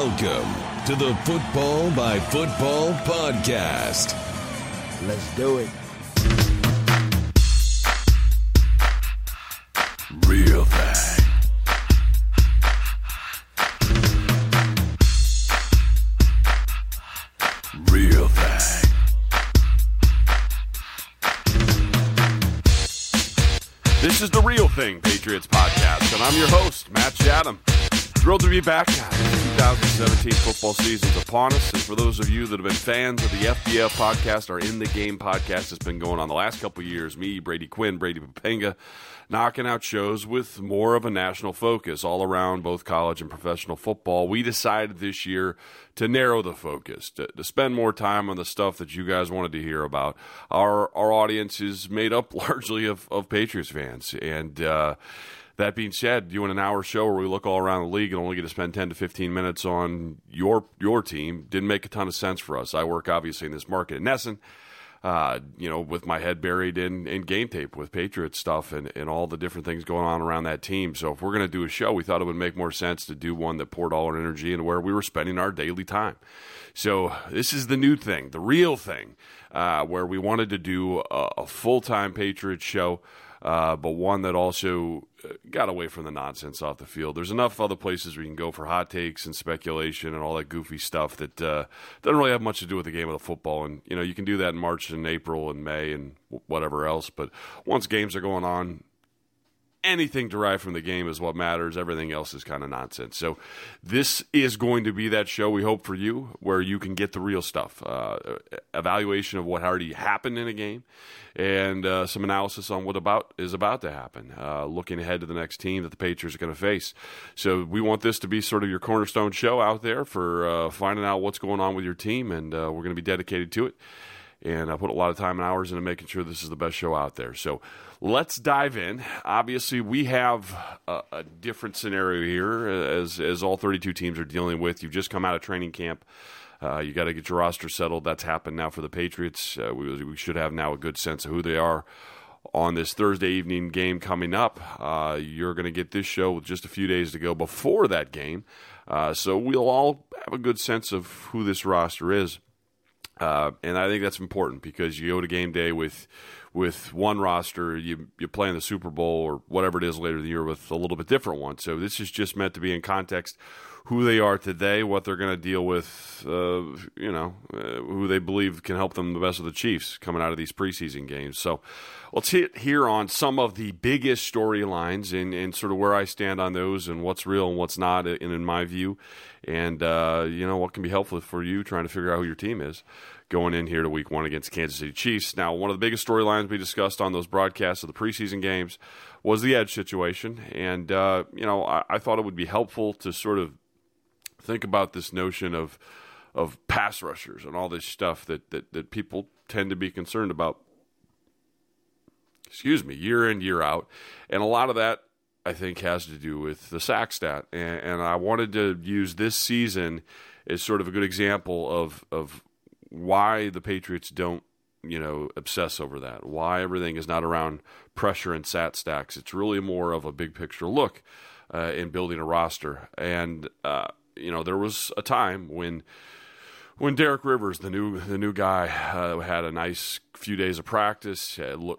Welcome to the Football by Football Podcast. Let's do it. Real thing. Real thing. This is the Real Thing Patriots Podcast, and I'm your host, Matt Chatham. Thrilled to be back. The 2017 football season is upon us, and for those of you that have been fans of the FBF podcast, our In the Game podcast has been going on the last couple of years. Me, Brady Quinn, Brady Poppinga, knocking out shows with more of a national focus all around both college and professional football. We decided this year to narrow the focus, to spend more time on the stuff that you guys wanted to hear about. Our audience is made up largely of Patriots fans, and that being said, doing an hour show where we look all around the league and only get to spend 10 to 15 minutes on your team didn't make a ton of sense for us. I work, obviously, in this market at NESN, with my head buried in game tape with Patriots stuff and all the different things going on around that team. So if we're going to do a show, we thought it would make more sense to do one that poured all our energy into where we were spending our daily time. So this is the new thing, the real thing, where we wanted to do a full-time Patriots show, but one that also got away from the nonsense off the field. There's enough other places where you can go for hot takes and speculation and all that goofy stuff that doesn't really have much to do with the game of the football. And, you know, you can do that in March and April and May and whatever else. But once games are going on, anything derived from the game is what matters. Everything else is kind of nonsense. So this is going to be that show, we hope, for you, where you can get the real stuff. Evaluation of what already happened in a game and some analysis on what is about to happen. Looking ahead to the next team that the Patriots are going to face. So we want this to be sort of your cornerstone show out there for finding out what's going on with your team, and we're going to be dedicated to it. And I put a lot of time and hours into making sure this is the best show out there. So let's dive in. Obviously, we have a different scenario here as all 32 teams are dealing with. You've just come out of training camp. You got to get your roster settled. That's happened now for the Patriots. We should have now a good sense of who they are. On this Thursday evening game coming up, you're going to get this show with just a few days to go before that game. So we'll all have a good sense of who this roster is. And I think that's important because you go to game day with one roster, you play in the Super Bowl or whatever it is later in the year with a little bit different one. So this is just meant to be in context who they are today, what they're going to deal with, who they believe can help them the best of the Chiefs coming out of these preseason games. So let's hit here on some of the biggest storylines and sort of where I stand on those and what's real and what's not in my view and, what can be helpful for you trying to figure out who your team is going in here to week one against Kansas City Chiefs. Now, one of the biggest storylines we discussed on those broadcasts of the preseason games was the edge situation. And, I thought it would be helpful to sort of think about this notion of pass rushers and all this stuff that people tend to be concerned about, year in, year out. And a lot of that, I think, has to do with the sack stat. And I wanted to use this season as sort of a good example of why the Patriots don't, obsess over that, why everything is not around pressure and sack stacks. It's really more of a big picture look in building a roster. And, there was a time when Derek Rivers, the new guy, had a nice few days of practice,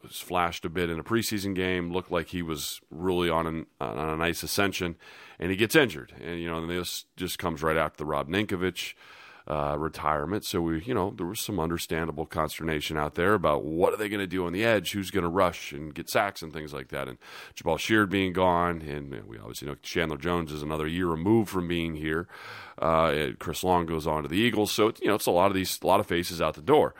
flashed a bit in a preseason game, looked like he was really on a nice ascension, and he gets injured. And, this just comes right after the Rob Ninkovich retirement. So there was some understandable consternation out there about what are they going to do on the edge, who's going to rush and get sacks and things like that. And Jabal Sheard being gone, and we obviously know Chandler Jones is another year removed from being here. Chris Long goes on to the Eagles. So it's a lot of faces out the door.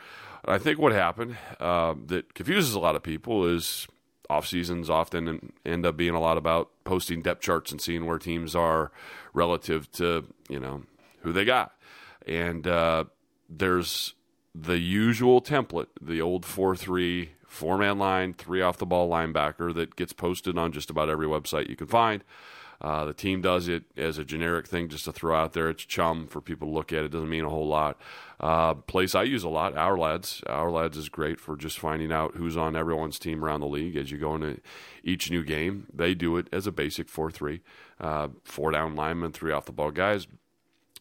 And I think what happened that confuses a lot of people is off seasons often end up being a lot about posting depth charts and seeing where teams are relative to who they got. And there's the usual template, the old 4-3, four-man line, three off-the-ball linebacker that gets posted on just about every website you can find. The team does it as a generic thing just to throw out there. It's chum for people to look at. It doesn't mean a whole lot. Place I use a lot, Ourlads. Ourlads is great for just finding out who's on everyone's team around the league as you go into each new game. They do it as a basic 4-3, four-down lineman, three off-the-ball guys.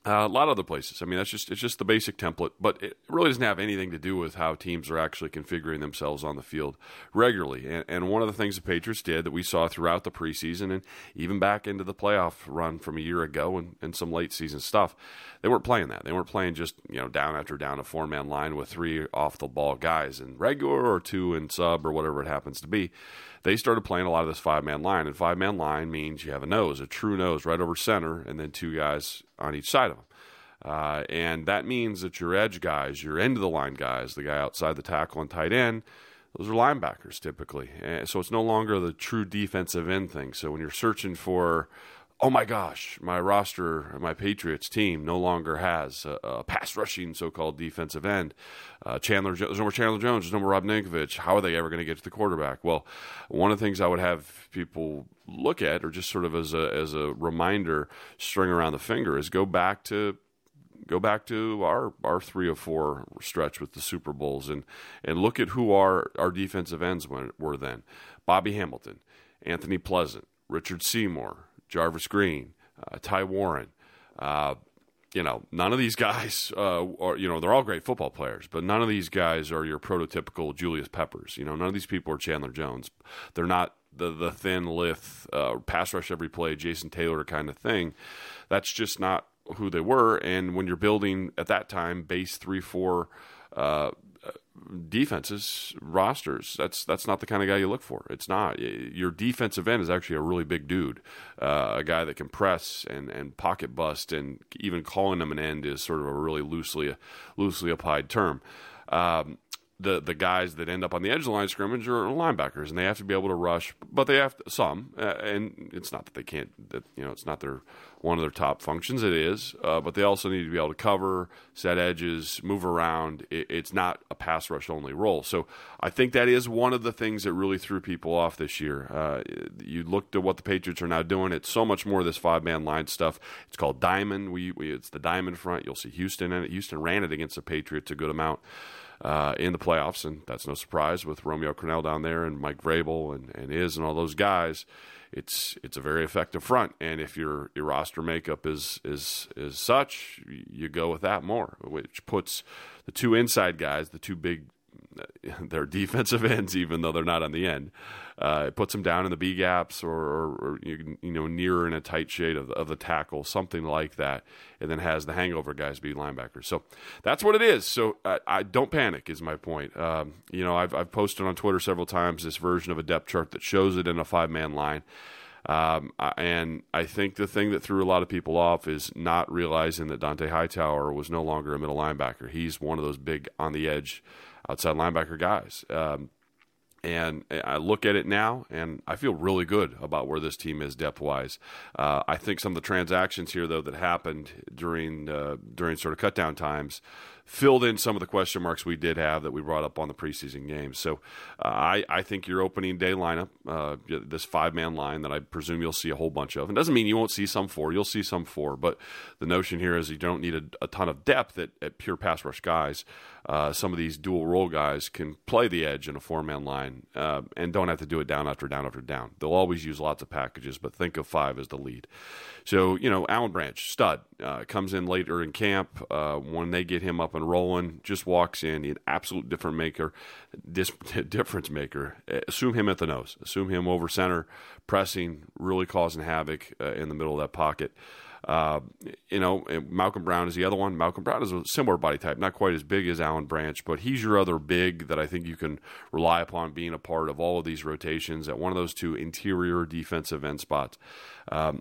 A lot of other places. I mean, it's just the basic template, but it really doesn't have anything to do with how teams are actually configuring themselves on the field regularly. And one of the things the Patriots did that we saw throughout the preseason and even back into the playoff run from a year ago and some late season stuff, they weren't playing that. They weren't playing just, down after down a four-man line with three off-the-ball guys in regular or two in sub or whatever it happens to be. They started playing a lot of this five-man line, and five-man line means you have a nose, a true nose right over center, and then two guys on each side of them. And that means that your edge guys, your end-of-the-line guys, the guy outside the tackle and tight end, those are linebackers typically. And so it's no longer the true defensive end thing. So when you're searching for, oh my gosh, my roster, my Patriots team no longer has a pass-rushing so-called defensive end. There's no more Chandler Jones, there's no more Rob Ninkovich. How are they ever going to get to the quarterback? Well, one of the things I would have people look at, or just sort of as a reminder, string around the finger, is go back to our 3 or 4 stretch with the Super Bowls and look at who our defensive ends were then. Bobby Hamilton, Anthony Pleasant, Richard Seymour, Jarvis Green, Ty Warren, none of these guys are they're all great football players, but none of these guys are your prototypical Julius Peppers. None of these people are Chandler Jones. They're not the thin lithe, pass rush every play, Jason Taylor kind of thing. That's just not who they were. And when you're building at that time base 3-4 defenses, rosters, that's not the kind of guy you look for. It's not. Your defensive end is actually a really big dude, a guy that can press and pocket bust, and even calling him an end is sort of a really loosely applied term. The guys that end up on the edge of the line of scrimmage are linebackers, and they have to be able to rush, but they have to, and it's not that they can't, it's not their one of their top functions. It is, but they also need to be able to cover, set edges, move around. It's not a pass rush only role. So I think that is one of the things that really threw people off this year. You looked at what the Patriots are now doing. It's so much more of this five-man line stuff. It's called diamond. It's the diamond front. You'll see Houston in it. Houston ran it against the Patriots a good amount in the playoffs, and that's no surprise with Romeo Crennel down there and Mike Vrabel and all those guys. It's a very effective front, and if your roster makeup is such, you go with that more, which puts the two inside guys, the two big, they're defensive ends even though they're not on the end. It puts them down in the B gaps or nearer in a tight shade of the tackle, something like that, and then has the hangover guys be linebackers. So that's what it is. So I don't panic is my point. I've posted on Twitter several times this version of a depth chart that shows it in a five-man line. And I think the thing that threw a lot of people off is not realizing that Dont'a Hightower was no longer a middle linebacker. He's one of those big on the edge outside linebacker guys. And I look at it now, and I feel really good about where this team is depth-wise. I think some of the transactions here, though, that happened during sort of cut-down times filled in some of the question marks we did have that we brought up on the preseason games. So I think your opening day lineup, this five-man line that I presume you'll see a whole bunch of, and doesn't mean you won't see some four. You'll see some four, but the notion here is you don't need a ton of depth at pure pass rush guys. Some of these dual role guys can play the edge in a four-man line and don't have to do it down after down after down. They'll always use lots of packages, but think of five as the lead. So, Alan Branch, stud, comes in later in camp. When they get him up and rolling, just walks in, an absolute difference maker. Assume him at the nose. Assume him over center, pressing, really causing havoc in the middle of that pocket. Malcolm Brown is the other one. Malcolm Brown is a similar body type, not quite as big as Alan Branch, but he's your other big that I think you can rely upon being a part of all of these rotations at one of those two interior defensive end spots.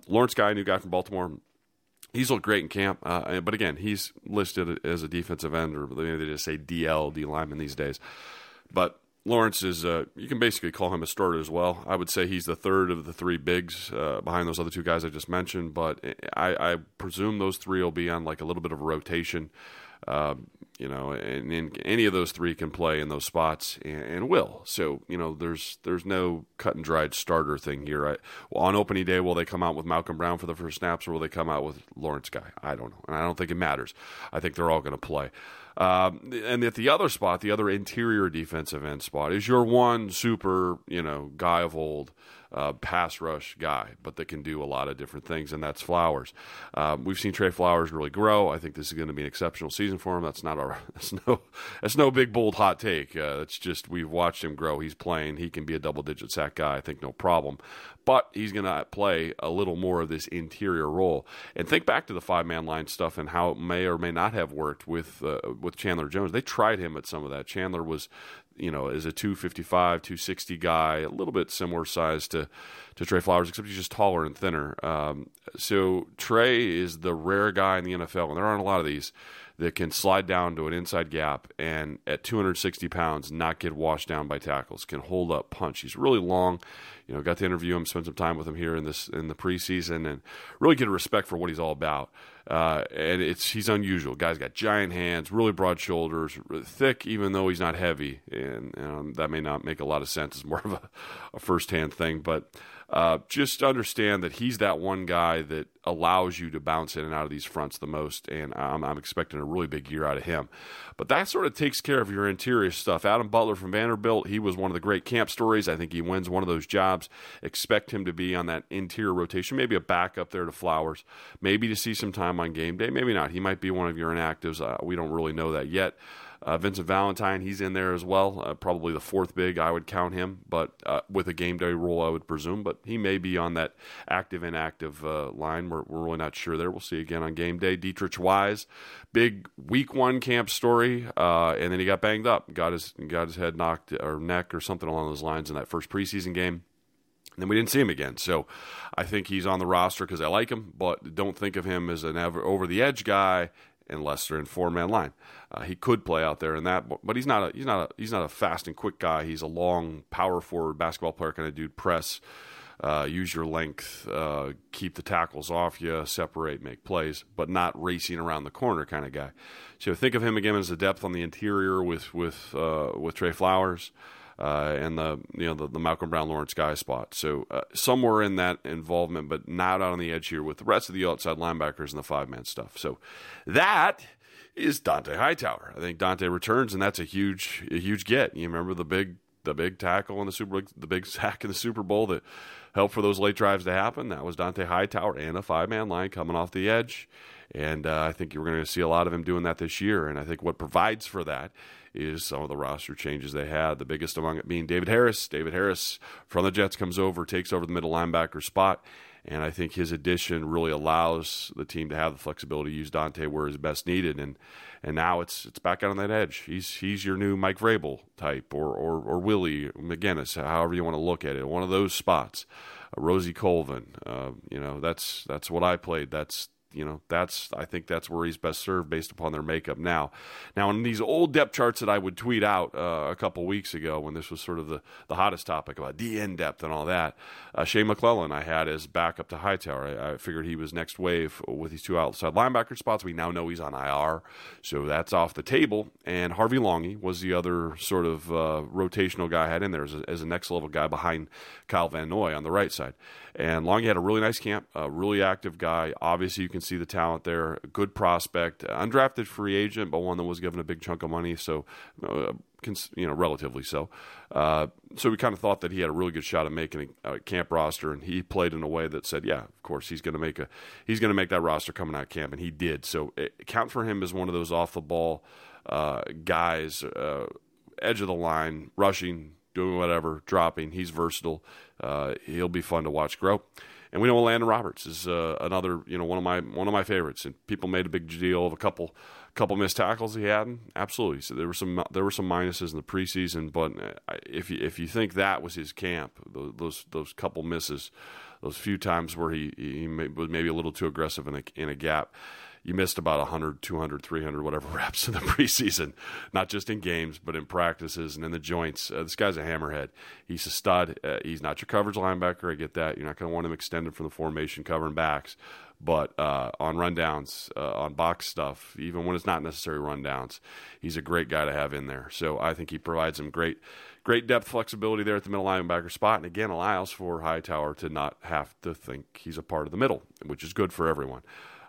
Lawrence Guy, new guy from Baltimore, he's looked great in camp, but again, he's listed as a defensive end, or maybe they just say DL, D lineman these days. But Lawrence is, you can basically call him a starter as well. I would say he's the third of the three bigs behind those other two guys I just mentioned, but I presume those three will be on like a little bit of a rotation. You know, and any of those three can play in those spots and will. So, you know, there's no cut and dried starter thing here. On opening day, will they come out with Malcolm Brown for the first snaps, or will they come out with Lawrence Guy? I don't know, and I don't think it matters. I think they're all going to play. And at the other spot, the other interior defensive end spot, is your one super, you know, guy of old, pass rush guy, but that can do a lot of different things, and that's Flowers. We've seen Trey Flowers really grow. I think this is going to be an exceptional season for him. That's no big, bold, hot take. It's just we've watched him grow. He's playing. He can be a double-digit sack guy, I think, no problem. But he's going to play a little more of this interior role. And think back to the five-man line stuff and how it may or may not have worked with Chandler Jones. They tried him at some of that. Chandler was, you know, is a 255, 260 guy, a little bit similar size to Trey Flowers, except he's just taller and thinner. So Trey is the rare guy in the NFL, and there aren't a lot of these, that can slide down to an inside gap and at 260 pounds not get washed down by tackles, can hold up punch. He's really long. You know, got to interview him, spend some time with him here in the preseason, and really get a respect for what he's all about. And he's unusual. Guy's got giant hands, really broad shoulders, really thick, even though he's not heavy. And that may not make a lot of sense. It's more of a first-hand thing. But just understand that he's that one guy that allows you to bounce in and out of these fronts the most. And I'm expecting a really big year out of him. But that sort of takes care of your interior stuff. Adam Butler from Vanderbilt, he was one of the great camp stories. I think he wins one of those jobs. Expect him to be on that interior rotation, maybe a backup there to Flowers, maybe to see some time on game day, maybe not. He might be one of your inactives. We don't really know that yet. Vincent Valentine, he's in there as well, probably the fourth big. I would count him, but with a game day role, I would presume. But he may be on that active-inactive line. We're really not sure there. We'll see again on game day. Dietrich Wise, big week one camp story, and then he got banged up, got his head knocked or neck or something along those lines in that first preseason game. And then we didn't see him again. So I think he's on the roster because I like him, but don't think of him as an over-the-edge guy unless they're in four-man line. He could play out there in that, but he's not a fast and quick guy. He's a long, power forward basketball player kind of dude. Press, use your length, keep the tackles off you, separate, make plays, but not racing around the corner kind of guy. So think of him again as the depth on the interior with Trey Flowers. And the Malcolm Brown Lawrence Guy spot, so somewhere in that involvement, but not out on the edge here with the rest of the outside linebackers and the five-man stuff. So that is Dont'a Hightower. I think Dont'a returns, and that's a huge get. You remember the big tackle in the Super League, the big sack in the Super Bowl that helped for those late drives to happen. That was Dont'a Hightower and a five-man line coming off the edge, and I think you're going to see a lot of him doing that this year. And I think what provides for that is some of the roster changes they had, the biggest among it being David Harris. David Harris from the Jets comes over, takes over the middle linebacker spot, and I think his addition really allows the team to have the flexibility to use Dont'a where he's best needed, and now it's back out on that edge. He's your new Mike Vrabel type or Willie McGinnis, however you want to look at it. One of those spots, Rosie Colvin. That's what I played. I think that's where he's best served based upon their makeup now. Now, in these old depth charts that I would tweet out a couple weeks ago when this was sort of the hottest topic about DN depth and all that, Shea McClellan I had as backup to Hightower. I figured he was next wave with these two outside linebacker spots. We now know he's on IR, so that's off the table. And Harvey Longy was the other sort of rotational guy I had in there as a next-level guy behind Kyle Van Noy on the right side. And Longy had a really nice camp, a really active guy. Obviously, you can see the talent there. Good prospect, undrafted free agent, but one that was given a big chunk of money, so relatively so. So we kind of thought that he had a really good shot at making a camp roster, and he played in a way that said, yeah, of course, he's going to make that roster coming out of camp, and he did. So count for him as one of those off the ball guys, edge of the line, rushing, doing whatever, dropping. He's versatile. He'll be fun to watch grow. And we know Landon Roberts is another, one of my favorites. And people made a big deal of a couple missed tackles he had. Absolutely. So there were some minuses in the preseason, but if you think that was his camp, those couple misses, those few times where he was maybe a little too aggressive in a gap, you missed about 100, 200, 300, whatever reps in the preseason, not just in games, but in practices and in the joints. This guy's a hammerhead. He's a stud. He's not your coverage linebacker. I get that. You're not going to want him extended from the formation covering backs. But on rundowns, on box stuff, even when it's not necessary rundowns, he's a great guy to have in there. So I think he provides some great depth flexibility there at the middle linebacker spot, and again allows for Hightower to not have to think he's a part of the middle, which is good for everyone.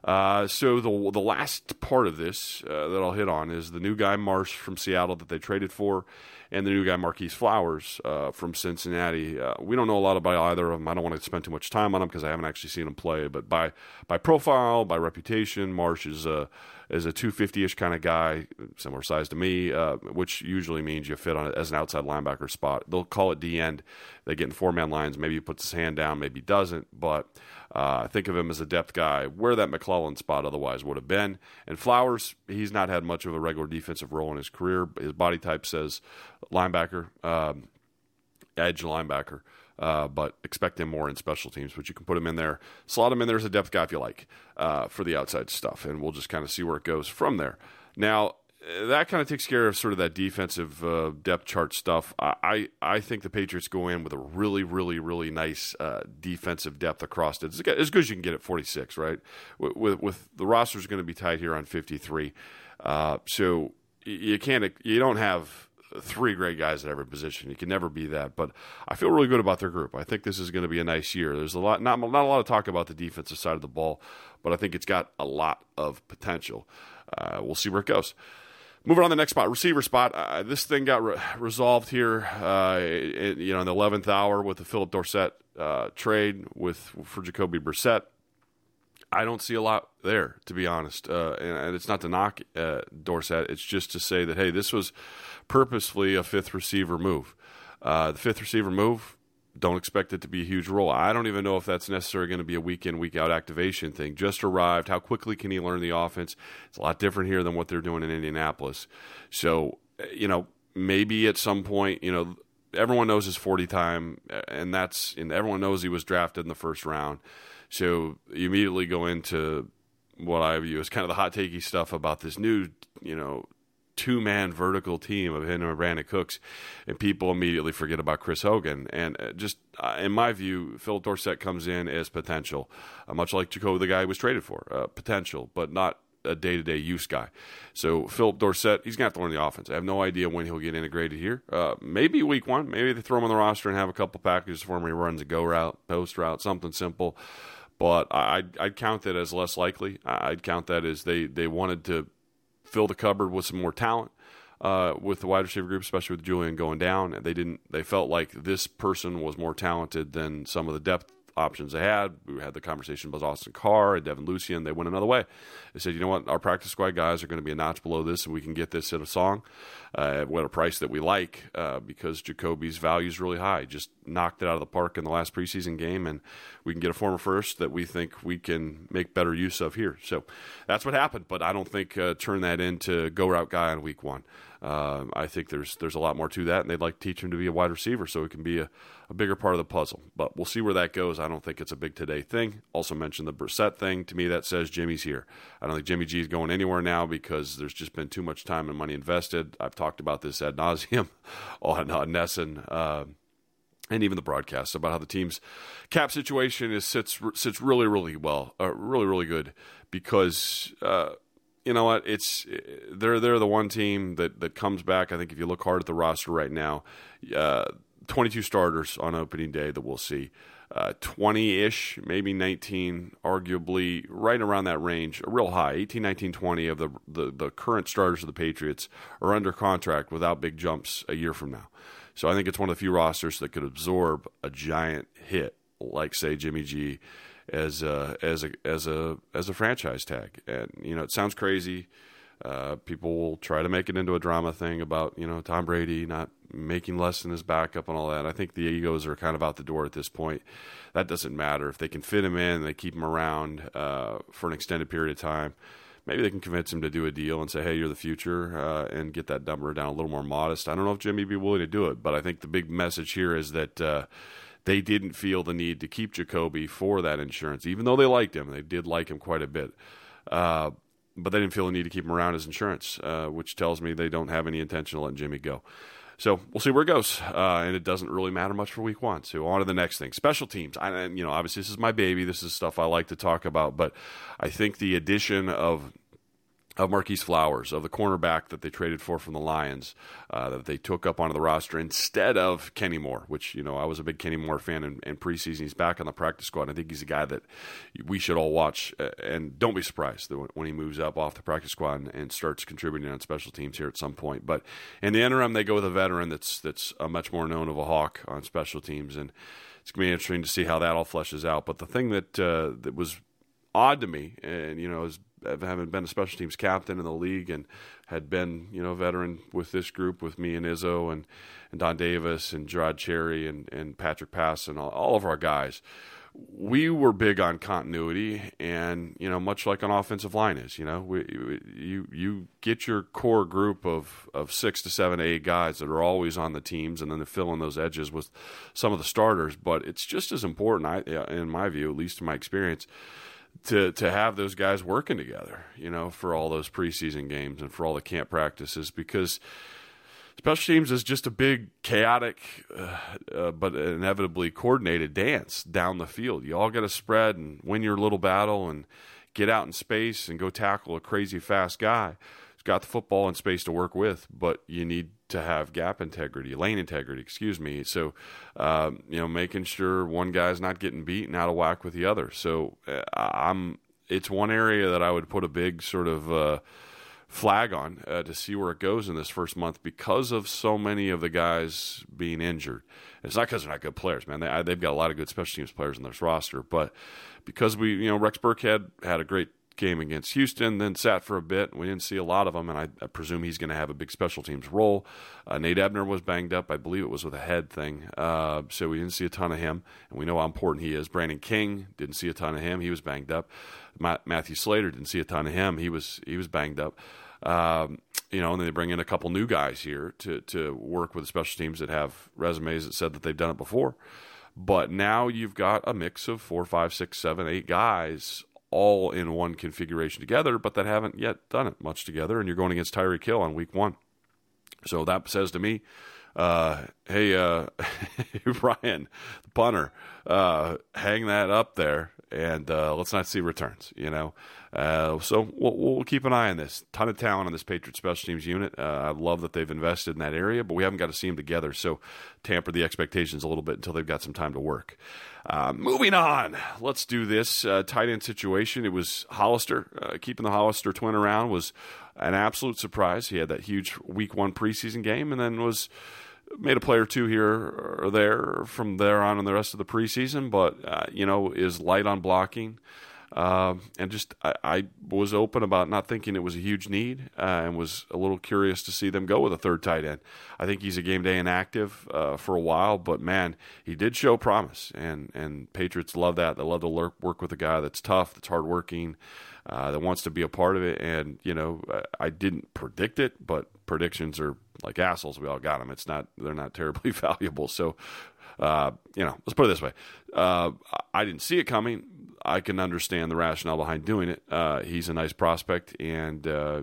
So the last part of this that I'll hit on is the new guy Marsh from Seattle that they traded for, and the new guy Marquise Flowers from Cincinnati. We don't know a lot about either of them. I don't want to spend too much time on them because I haven't actually seen them play. But by profile, by reputation, Marsh is a 250-ish kind of guy, similar size to me, which usually means you fit on as an outside linebacker spot. They'll call it D-end. They get in four-man lines. Maybe he puts his hand down, maybe he doesn't. But think of him as a depth guy, where that McClellan spot otherwise would have been. And Flowers, he's not had much of a regular defensive role in his career. His body type says linebacker, edge linebacker. But expect him more in special teams, but you can put him in there, slot him in there as a depth guy if you like, for the outside stuff, and we'll just kind of see where it goes from there. Now, that kind of takes care of sort of that defensive depth chart stuff. I think the Patriots go in with a really, really, really nice defensive depth across it. It's as good as you can get at 46, right? With the roster's going to be tight here on 53, so you don't have three great guys at every position. You can never be that, but I feel really good about their group. I think this is going to be a nice year. There's not a lot of talk about the defensive side of the ball, but I think it's got a lot of potential. We'll see where it goes. Moving on to the next spot, receiver spot. This thing got resolved here, in the 11th hour with the Philip Dorsett trade for Jacoby Brissett. I don't see a lot there, to be honest. And it's not to knock Dorsett. It's just to say that, hey, this was purposefully a fifth receiver move. The fifth receiver move, don't expect it to be a huge role. I don't even know if that's necessarily going to be a week-in, week-out activation thing. Just arrived. How quickly can he learn the offense? It's a lot different here than what they're doing in Indianapolis. So, maybe at some point, everyone knows his 40 time, and everyone knows he was drafted in the first round. So you immediately go into what I view as kind of the hot takey stuff about this new, two-man vertical team of him and Brandon Cooks, and people immediately forget about Chris Hogan. And just in my view, Philip Dorsett comes in as potential, much like Jacoby, the guy he was traded for, potential, but not a day-to-day use guy. So Philip Dorsett, he's going to have to learn the offense. I have no idea when he'll get integrated here. Maybe week one. Maybe they throw him on the roster and have a couple packages for him. He runs a go route, post route, something simple. But I'd count that as less likely. I'd count that as they wanted to fill the cupboard with some more talent with the wide receiver group, especially with Julian going down. They felt like this person was more talented than some of the depth options they had. We had the conversation about Austin Carr and Devin Lucian. They went another way. They said, you know what, our practice squad guys are going to be a notch below this, and we can get this at a song, at a price that we like, because Jacoby's value is really high. Just knocked it out of the park in the last preseason game, and we can get a former first that we think we can make better use of here. So that's what happened, but I don't think turn that into go route guy on week one. I think there's a lot more to that, and they'd like to teach him to be a wide receiver so it can be a bigger part of the puzzle. But we'll see where that goes. I don't think it's a big today thing. Also mentioned the Brissett thing. To me, that says Jimmy's here. I don't think Jimmy G is going anywhere now because there's just been too much time and money invested. I've talked about this ad nauseum on NESN, and even the broadcast about how the team's cap situation sits really, really well, really, really good, because you know what? They're the one team that comes back. I think if you look hard at the roster right now, 22 starters on opening day that we'll see, 20-ish, maybe 19, arguably right around that range, a real high, 18, 19, 20 of the current starters of the Patriots are under contract without big jumps a year from now. So I think it's one of the few rosters that could absorb a giant hit like, say, Jimmy G as a franchise tag. And it sounds crazy. People will try to make it into a drama thing about Tom Brady not making less than his backup and all that. I think the egos are kind of out the door at this point. That doesn't matter if they can fit him in. They keep him around for an extended period of time. Maybe they can convince him to do a deal and say, hey, you're the future, and get that number down a little more modest. I don't know if Jimmy would be willing to do it, but I think the big message here is that they didn't feel the need to keep Jacoby for that insurance, even though they liked him. They did like him quite a bit. But they didn't feel the need to keep him around as insurance, which tells me they don't have any intention to let Jimmy go. So we'll see where it goes. And it doesn't really matter much for week one. So on to the next thing. Special teams. Obviously this is my baby. This is stuff I like to talk about. But I think the addition of Marquise Flowers, of the cornerback that they traded for from the Lions, that they took up onto the roster instead of Kenny Moore, which, I was a big Kenny Moore fan in preseason. He's back on the practice squad. I think he's a guy that we should all watch, and don't be surprised that when he moves up off the practice squad and starts contributing on special teams here at some point. But in the interim, they go with a veteran that's a much more known of a hawk on special teams, and it's going to be interesting to see how that all fleshes out. But the thing that was odd to me, and, is having been a special teams captain in the league and had been, a veteran with this group, with me and Izzo and Don Davis and Gerard Cherry and Patrick Pass and all of our guys, we were big on continuity. And, much like an offensive line is, you get your core group of 6 to 7 to 8 guys that are always on the teams, and then they fill in those edges with some of the starters. But it's just as important, in my view, at least in my experience, to have those guys working together, for all those preseason games and for all the camp practices, because special teams is just a big, chaotic, but inevitably coordinated dance down the field. You all got to spread and win your little battle and get out in space and go tackle a crazy fast guy who's got the football and space to work with, but you need to have lane integrity, So, making sure one guy's not getting beaten out of whack with the other. So it's one area that I would put a big sort of flag on to see where it goes in this first month, because of so many of the guys being injured. It's not because they're not good players, man. They've got a lot of good special teams players in this roster, but because Rex Burkhead had a great game against Houston, then sat for a bit. We didn't see a lot of him, and I presume he's going to have a big special teams role. Nate Ebner was banged up. I believe it was with a head thing, so we didn't see a ton of him, and we know how important he is. Brandon King, didn't see a ton of him. He was banged up. Matthew Slater, didn't see a ton of him. He was banged up. And then they bring in a couple new guys here to work with special teams that have resumes that said that they've done it before. But now you've got a mix of 4, 5, 6, 7, 8 guys all in one configuration together, but that haven't yet done it much together, and you're going against Tyreek Hill on week one. So that says to me, hey, Brian, the punter, hang that up there, and let's not see returns, So we'll keep an eye on this. Ton of talent on this Patriots special teams unit. I love that they've invested in that area, but we haven't got to see them together, so tamper the expectations a little bit until they've got some time to work. Moving on, let's do this tight end situation. It was Hollister. Keeping the Hollister twin around was an absolute surprise. He had that huge week one preseason game, and then made a play or two here or there from there on in the rest of the preseason, but, is light on blocking. I was open about not thinking it was a huge need, and was a little curious to see them go with a third tight end. I think he's a game day inactive for a while, but man, he did show promise, and Patriots love that. They love to work with a guy that's tough, that's hardworking, that wants to be a part of it. And I didn't predict it, but predictions are like assholes. We all got them. They're not terribly valuable. So let's put it this way: I didn't see it coming. I can understand the rationale behind doing it. He's a nice prospect and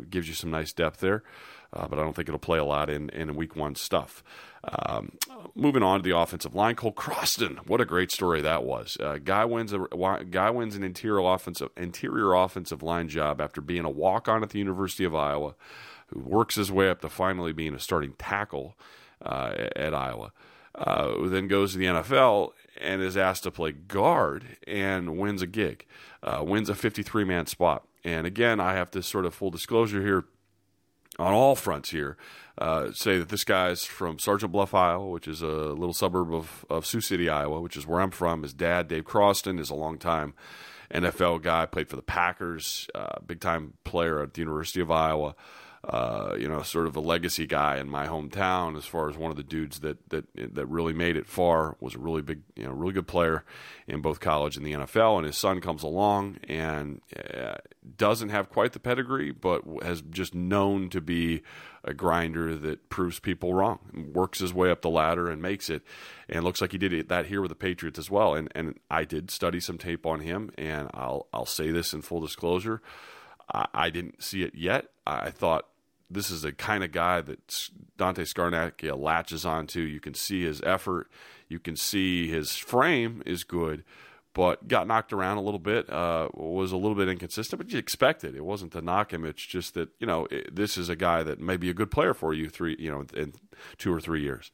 gives you some nice depth there, but I don't think it'll play a lot in week one stuff. Moving on to the offensive line, Cole Croston. What a great story that was. Guy wins an interior offensive line job after being a walk-on at the University of Iowa, who works his way up to finally being a starting tackle at Iowa. Who then goes to the NFL and is asked to play guard and wins a gig, wins a 53-man spot. And again, I have to sort of full disclosure here on all fronts here, say that this guy's from Sergeant Bluff, Iowa, which is a little suburb of Sioux City, Iowa, which is where I'm from. His dad, Dave Croston, is a longtime NFL guy, played for the Packers, big-time player at the University of Iowa. Sort of a legacy guy in my hometown, as far as one of the dudes that really made it far, was a really big, really good player in both college and the NFL. And his son comes along and doesn't have quite the pedigree, but has just known to be a grinder that proves people wrong, works his way up the ladder and makes it. And looks like he did that here with the Patriots as well. And I did study some tape on him, and I'll say this in full disclosure. I didn't see it yet. I thought this is the kind of guy that Dante Scarnecchia latches onto. You can see his effort. You can see his frame is good, but got knocked around a little bit, was a little bit inconsistent, but you expect it. It wasn't to knock him. It's just that, you know, this is a guy that may be a good player for you in 2 or 3 years.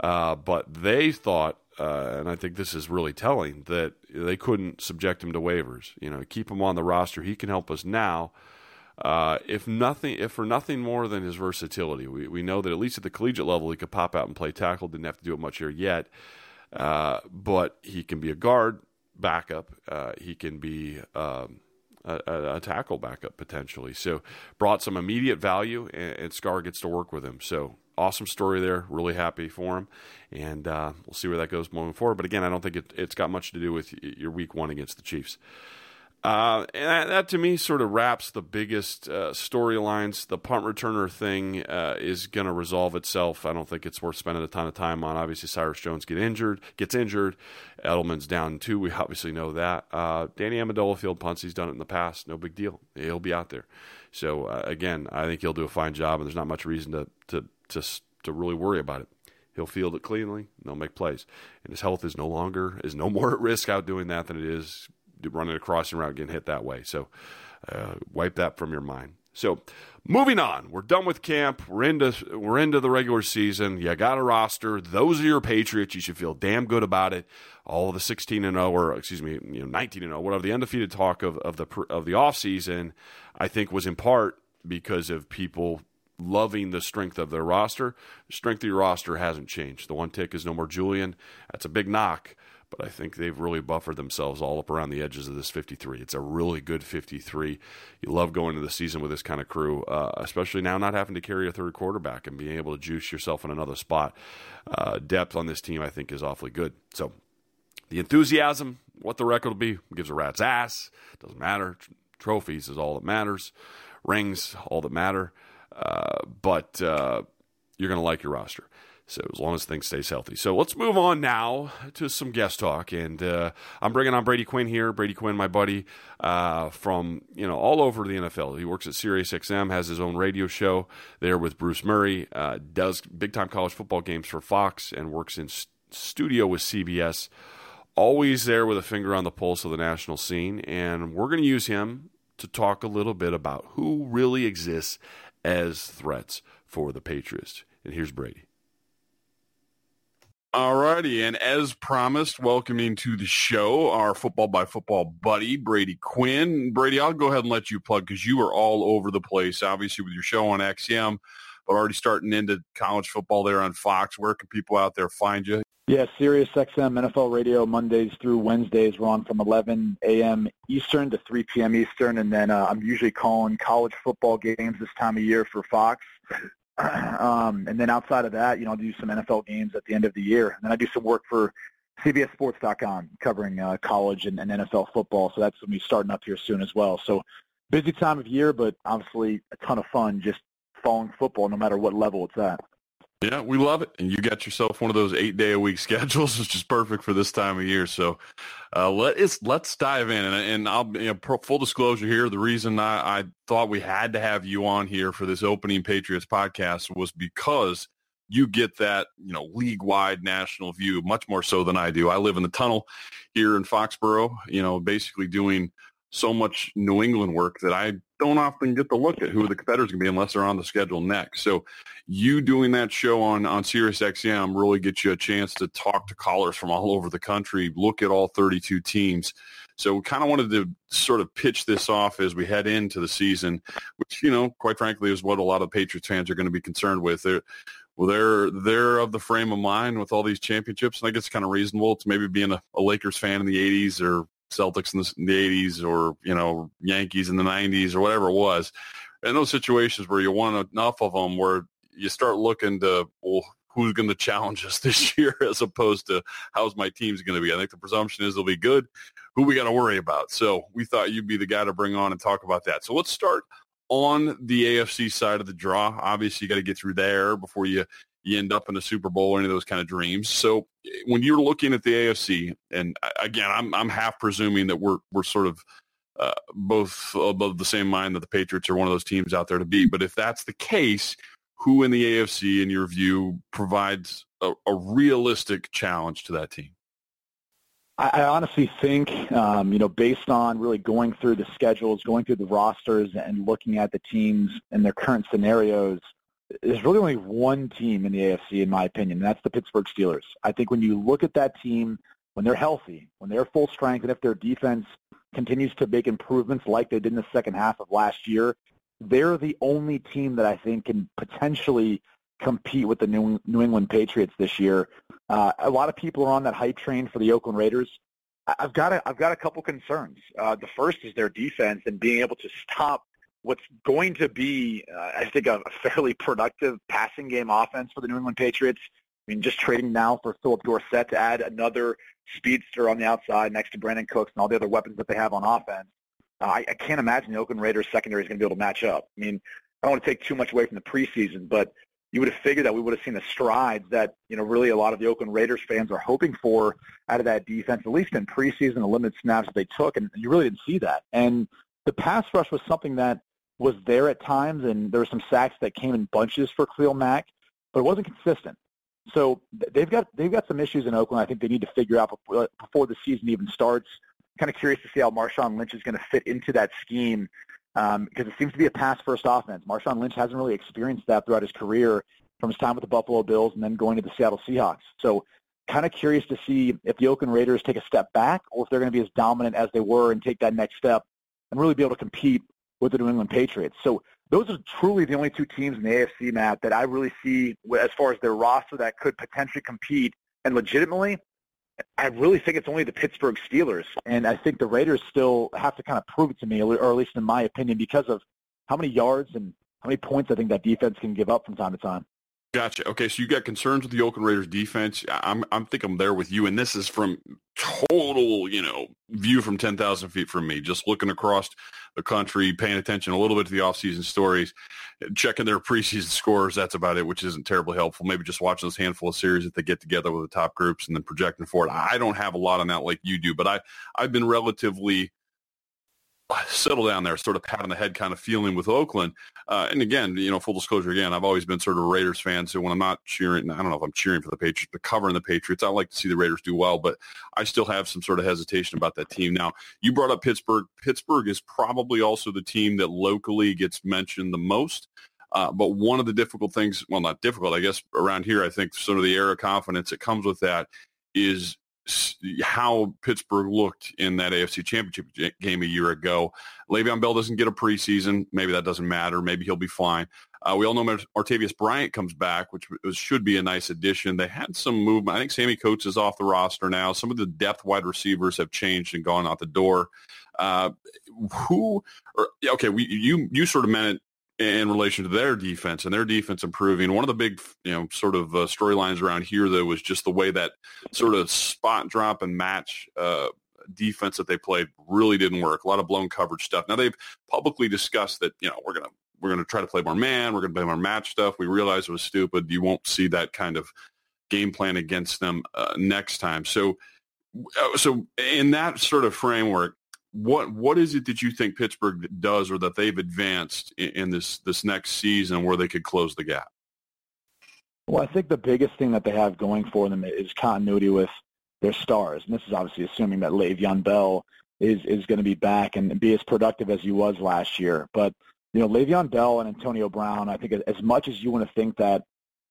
But they thought, and I think this is really telling, that they couldn't subject him to waivers. You know, keep him on the roster. He can help us now. If for nothing more than his versatility. We know that at least at the collegiate level, he could pop out and play tackle. Didn't have to do it much here yet. But he can be a guard backup. He can be a tackle backup potentially. So brought some immediate value, and Scar gets to work with him. So awesome story there. Really happy for him. And we'll see where that goes moving forward. But again, I don't think it's got much to do with your week one against the Chiefs. And that to me sort of wraps the biggest storylines. The punt returner thing is going to resolve itself. I don't think it's worth spending a ton of time on. Obviously, Cyrus Jones gets injured. Edelman's down too. We obviously know that. Danny Amendola field punts. He's done it in the past. No big deal. He'll be out there. So again, I think he'll do a fine job, and there's not much reason to really worry about it. He'll field it cleanly. And they'll make plays, and his health is no more at risk out doing that than it is running a crossing route, getting hit that way. So wipe that from your mind. So moving on, we're done with camp. We're into the regular season. You got a roster. Those are your Patriots. You should feel damn good about it. All of the 16-0 or 19-0, whatever the undefeated talk of the offseason, I think was in part because of people loving the strength of their roster. The strength of your roster hasn't changed. The one tick is no more Julian. That's a big knock. But I think they've really buffered themselves all up around the edges of this 53. It's a really good 53. You love going into the season with this kind of crew, especially now not having to carry a third quarterback and being able to juice yourself in another spot. Depth on this team, I think, is awfully good. So the enthusiasm, what the record will be, gives a rat's ass. Doesn't matter. Trophies is all that matters. Rings, all that matter. But you're going to like your roster. So as long as things stays healthy. So let's move on now to some guest talk. And I'm bringing on Brady Quinn here. Brady Quinn, my buddy, from all over the NFL. He works at SiriusXM, has his own radio show there with Bruce Murray, does big-time college football games for Fox, and works in studio with CBS. Always there with a finger on the pulse of the national scene. And we're going to use him to talk a little bit about who really exists as threats for the Patriots. And here's Brady. Alrighty, and as promised, welcoming to the show our football by football buddy, Brady Quinn. Brady, I'll go ahead and let you plug because you are all over the place, obviously, with your show on XM, but already starting into college football there on Fox. Where can people out there find you? Yeah, SiriusXM NFL Radio Mondays through Wednesdays. We're on from 11 a.m. Eastern to 3 p.m. Eastern, and then I'm usually calling college football games this time of year for Fox. And then outside of that, I'll do some NFL games at the end of the year. And then I do some work for CBSSports.com covering college and NFL football. So that's going to be starting up here soon as well. So busy time of year, but obviously a ton of fun just following football no matter what level it's at. Yeah, we love it. And you got yourself one of those 8-day-a-week schedules, which is perfect for this time of year. So let's dive in. And I'll full disclosure here, the reason I thought we had to have you on here for this opening Patriots podcast was because you get that league-wide national view, much more so than I do. I live in the tunnel here in Foxborough, basically doing so much New England work that I don't often get to look at who the competitors can be unless they're on the schedule next. So you doing that show on SiriusXM really gets you a chance to talk to callers from all over the country, look at all 32 teams. So we kind of wanted to sort of pitch this off as we head into the season, which, quite frankly, is what a lot of Patriots fans are going to be concerned with. They're of the frame of mind with all these championships, and I guess it's kind of reasonable to maybe being a Lakers fan in the 80s or Celtics in the 80s or, Yankees in the 90s or whatever it was. And those situations where you won enough of them where you start looking to, who's going to challenge us this year as opposed to how's my team's going to be. I think the presumption is they'll be good. Who we got to worry about? So we thought you'd be the guy to bring on and talk about that. So let's start on the AFC side of the draw. Obviously, you got to get through there before you end up in a Super Bowl or any of those kind of dreams. So when you're looking at the AFC, and again, I'm half presuming that we're sort of both above the same mind that the Patriots are one of those teams out there to beat. But if that's the case, who in the AFC, in your view, provides a realistic challenge to that team? I honestly think, based on really going through the schedules, going through the rosters and looking at the teams and their current scenarios, there's really only one team in the AFC, in my opinion, and that's the Pittsburgh Steelers. I think when you look at that team, when they're healthy, when they're full strength, and if their defense continues to make improvements like they did in the second half of last year, they're the only team that I think can potentially compete with the New England Patriots this year. A lot of people are on that hype train for the Oakland Raiders. I've got a couple concerns. The first is their defense and being able to stop what's going to be, a fairly productive passing game offense for the New England Patriots. I mean, just trading now for Philip Dorsett to add another speedster on the outside next to Brandon Cooks and all the other weapons that they have on offense. I can't imagine the Oakland Raiders secondary is going to be able to match up. I mean, I don't want to take too much away from the preseason, but you would have figured that we would have seen the strides that, really a lot of the Oakland Raiders fans are hoping for out of that defense, at least in preseason, the limited snaps that they took, and you really didn't see that. And the pass rush was something that was there at times, and there were some sacks that came in bunches for Khalil Mack, but it wasn't consistent. So they've got some issues in Oakland I think they need to figure out before the season even starts. Kind of curious to see how Marshawn Lynch is going to fit into that scheme, because it seems to be a pass-first offense. Marshawn Lynch hasn't really experienced that throughout his career from his time with the Buffalo Bills and then going to the Seattle Seahawks. So kind of curious to see if the Oakland Raiders take a step back or if they're going to be as dominant as they were and take that next step and really be able to compete with the New England Patriots. So those are truly the only two teams in the AFC, Matt, that I really see as far as their roster that could potentially compete. And legitimately, I really think it's only the Pittsburgh Steelers, and I think the Raiders still have to kind of prove it to me, or at least in my opinion, because of how many yards and how many points I think that defense can give up from time to time. Gotcha. Okay, so you got concerns with the Oakland Raiders defense. I'm think I'm there with you, and this is from total, view from 10,000 feet from me, just looking across the country, paying attention a little bit to the offseason stories, checking their preseason scores. That's about it, which isn't terribly helpful. Maybe just watching those handful of series that they get together with the top groups and then projecting forward. I don't have a lot on that like you do, but I've been relatively settle down there, sort of pat on the head kind of feeling with Oakland. And again, full disclosure again, I've always been sort of a Raiders fan. So when I'm not cheering, I don't know if I'm cheering for the Patriots, but covering the Patriots, I like to see the Raiders do well, but I still have some sort of hesitation about that team. Now, you brought up Pittsburgh. Pittsburgh is probably also the team that locally gets mentioned the most. But one of the difficult things, well, not difficult, I guess, around here, I think sort of the air of confidence that comes with that is how Pittsburgh looked in that AFC Championship game a year ago. Le'Veon Bell doesn't get a preseason. Maybe that doesn't matter. Maybe he'll be fine. We all know Martavis Bryant comes back, which should be a nice addition. They had some movement. I think Sammy Coates is off the roster now. Some of the depth wide receivers have changed and gone out the door. You sort of meant it in relation to their defense and their defense improving. One of the big, storylines around here, though, was just the way that sort of spot drop and match defense that they played really didn't work. A lot of blown coverage stuff. Now they've publicly discussed that, we're gonna try to play more man, we're gonna play more match stuff. We realize it was stupid. You won't see that kind of game plan against them next time. So in that sort of framework, What is it that you think Pittsburgh does or that they've advanced in this next season where they could close the gap? Well, I think the biggest thing that they have going for them is continuity with their stars. And this is obviously assuming that Le'Veon Bell is going to be back and be as productive as he was last year. But, Le'Veon Bell and Antonio Brown, I think as much as you want to think that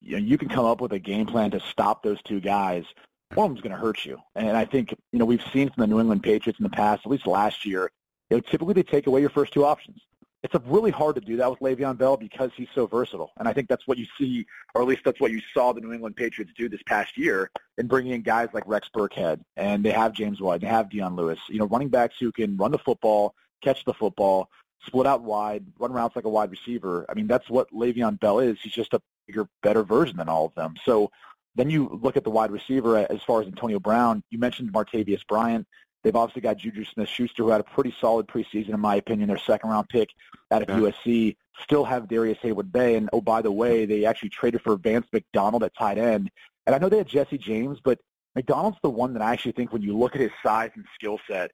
you can come up with a game plan to stop those two guys, one of them's going to hurt you. And I think, we've seen from the New England Patriots in the past, at least last year, typically they take away your first two options. It's really hard to do that with Le'Veon Bell because he's so versatile. And I think that's what you see, or at least that's what you saw the New England Patriots do this past year in bringing in guys like Rex Burkhead. And they have James White. They have Dion Lewis. Running backs who can run the football, catch the football, split out wide, run routes like a wide receiver. I mean, that's what Le'Veon Bell is. He's just a bigger, better version than all of them. So then you look at the wide receiver as far as Antonio Brown. You mentioned Martavis Bryant. They've obviously got Juju Smith-Schuster, who had a pretty solid preseason, in my opinion, their second-round pick out of USC. Still have Darius Haywood-Bay. And, by the way, they actually traded for Vance McDonald at tight end. And I know they had Jesse James, but McDonald's the one that I actually think when you look at his size and skill set,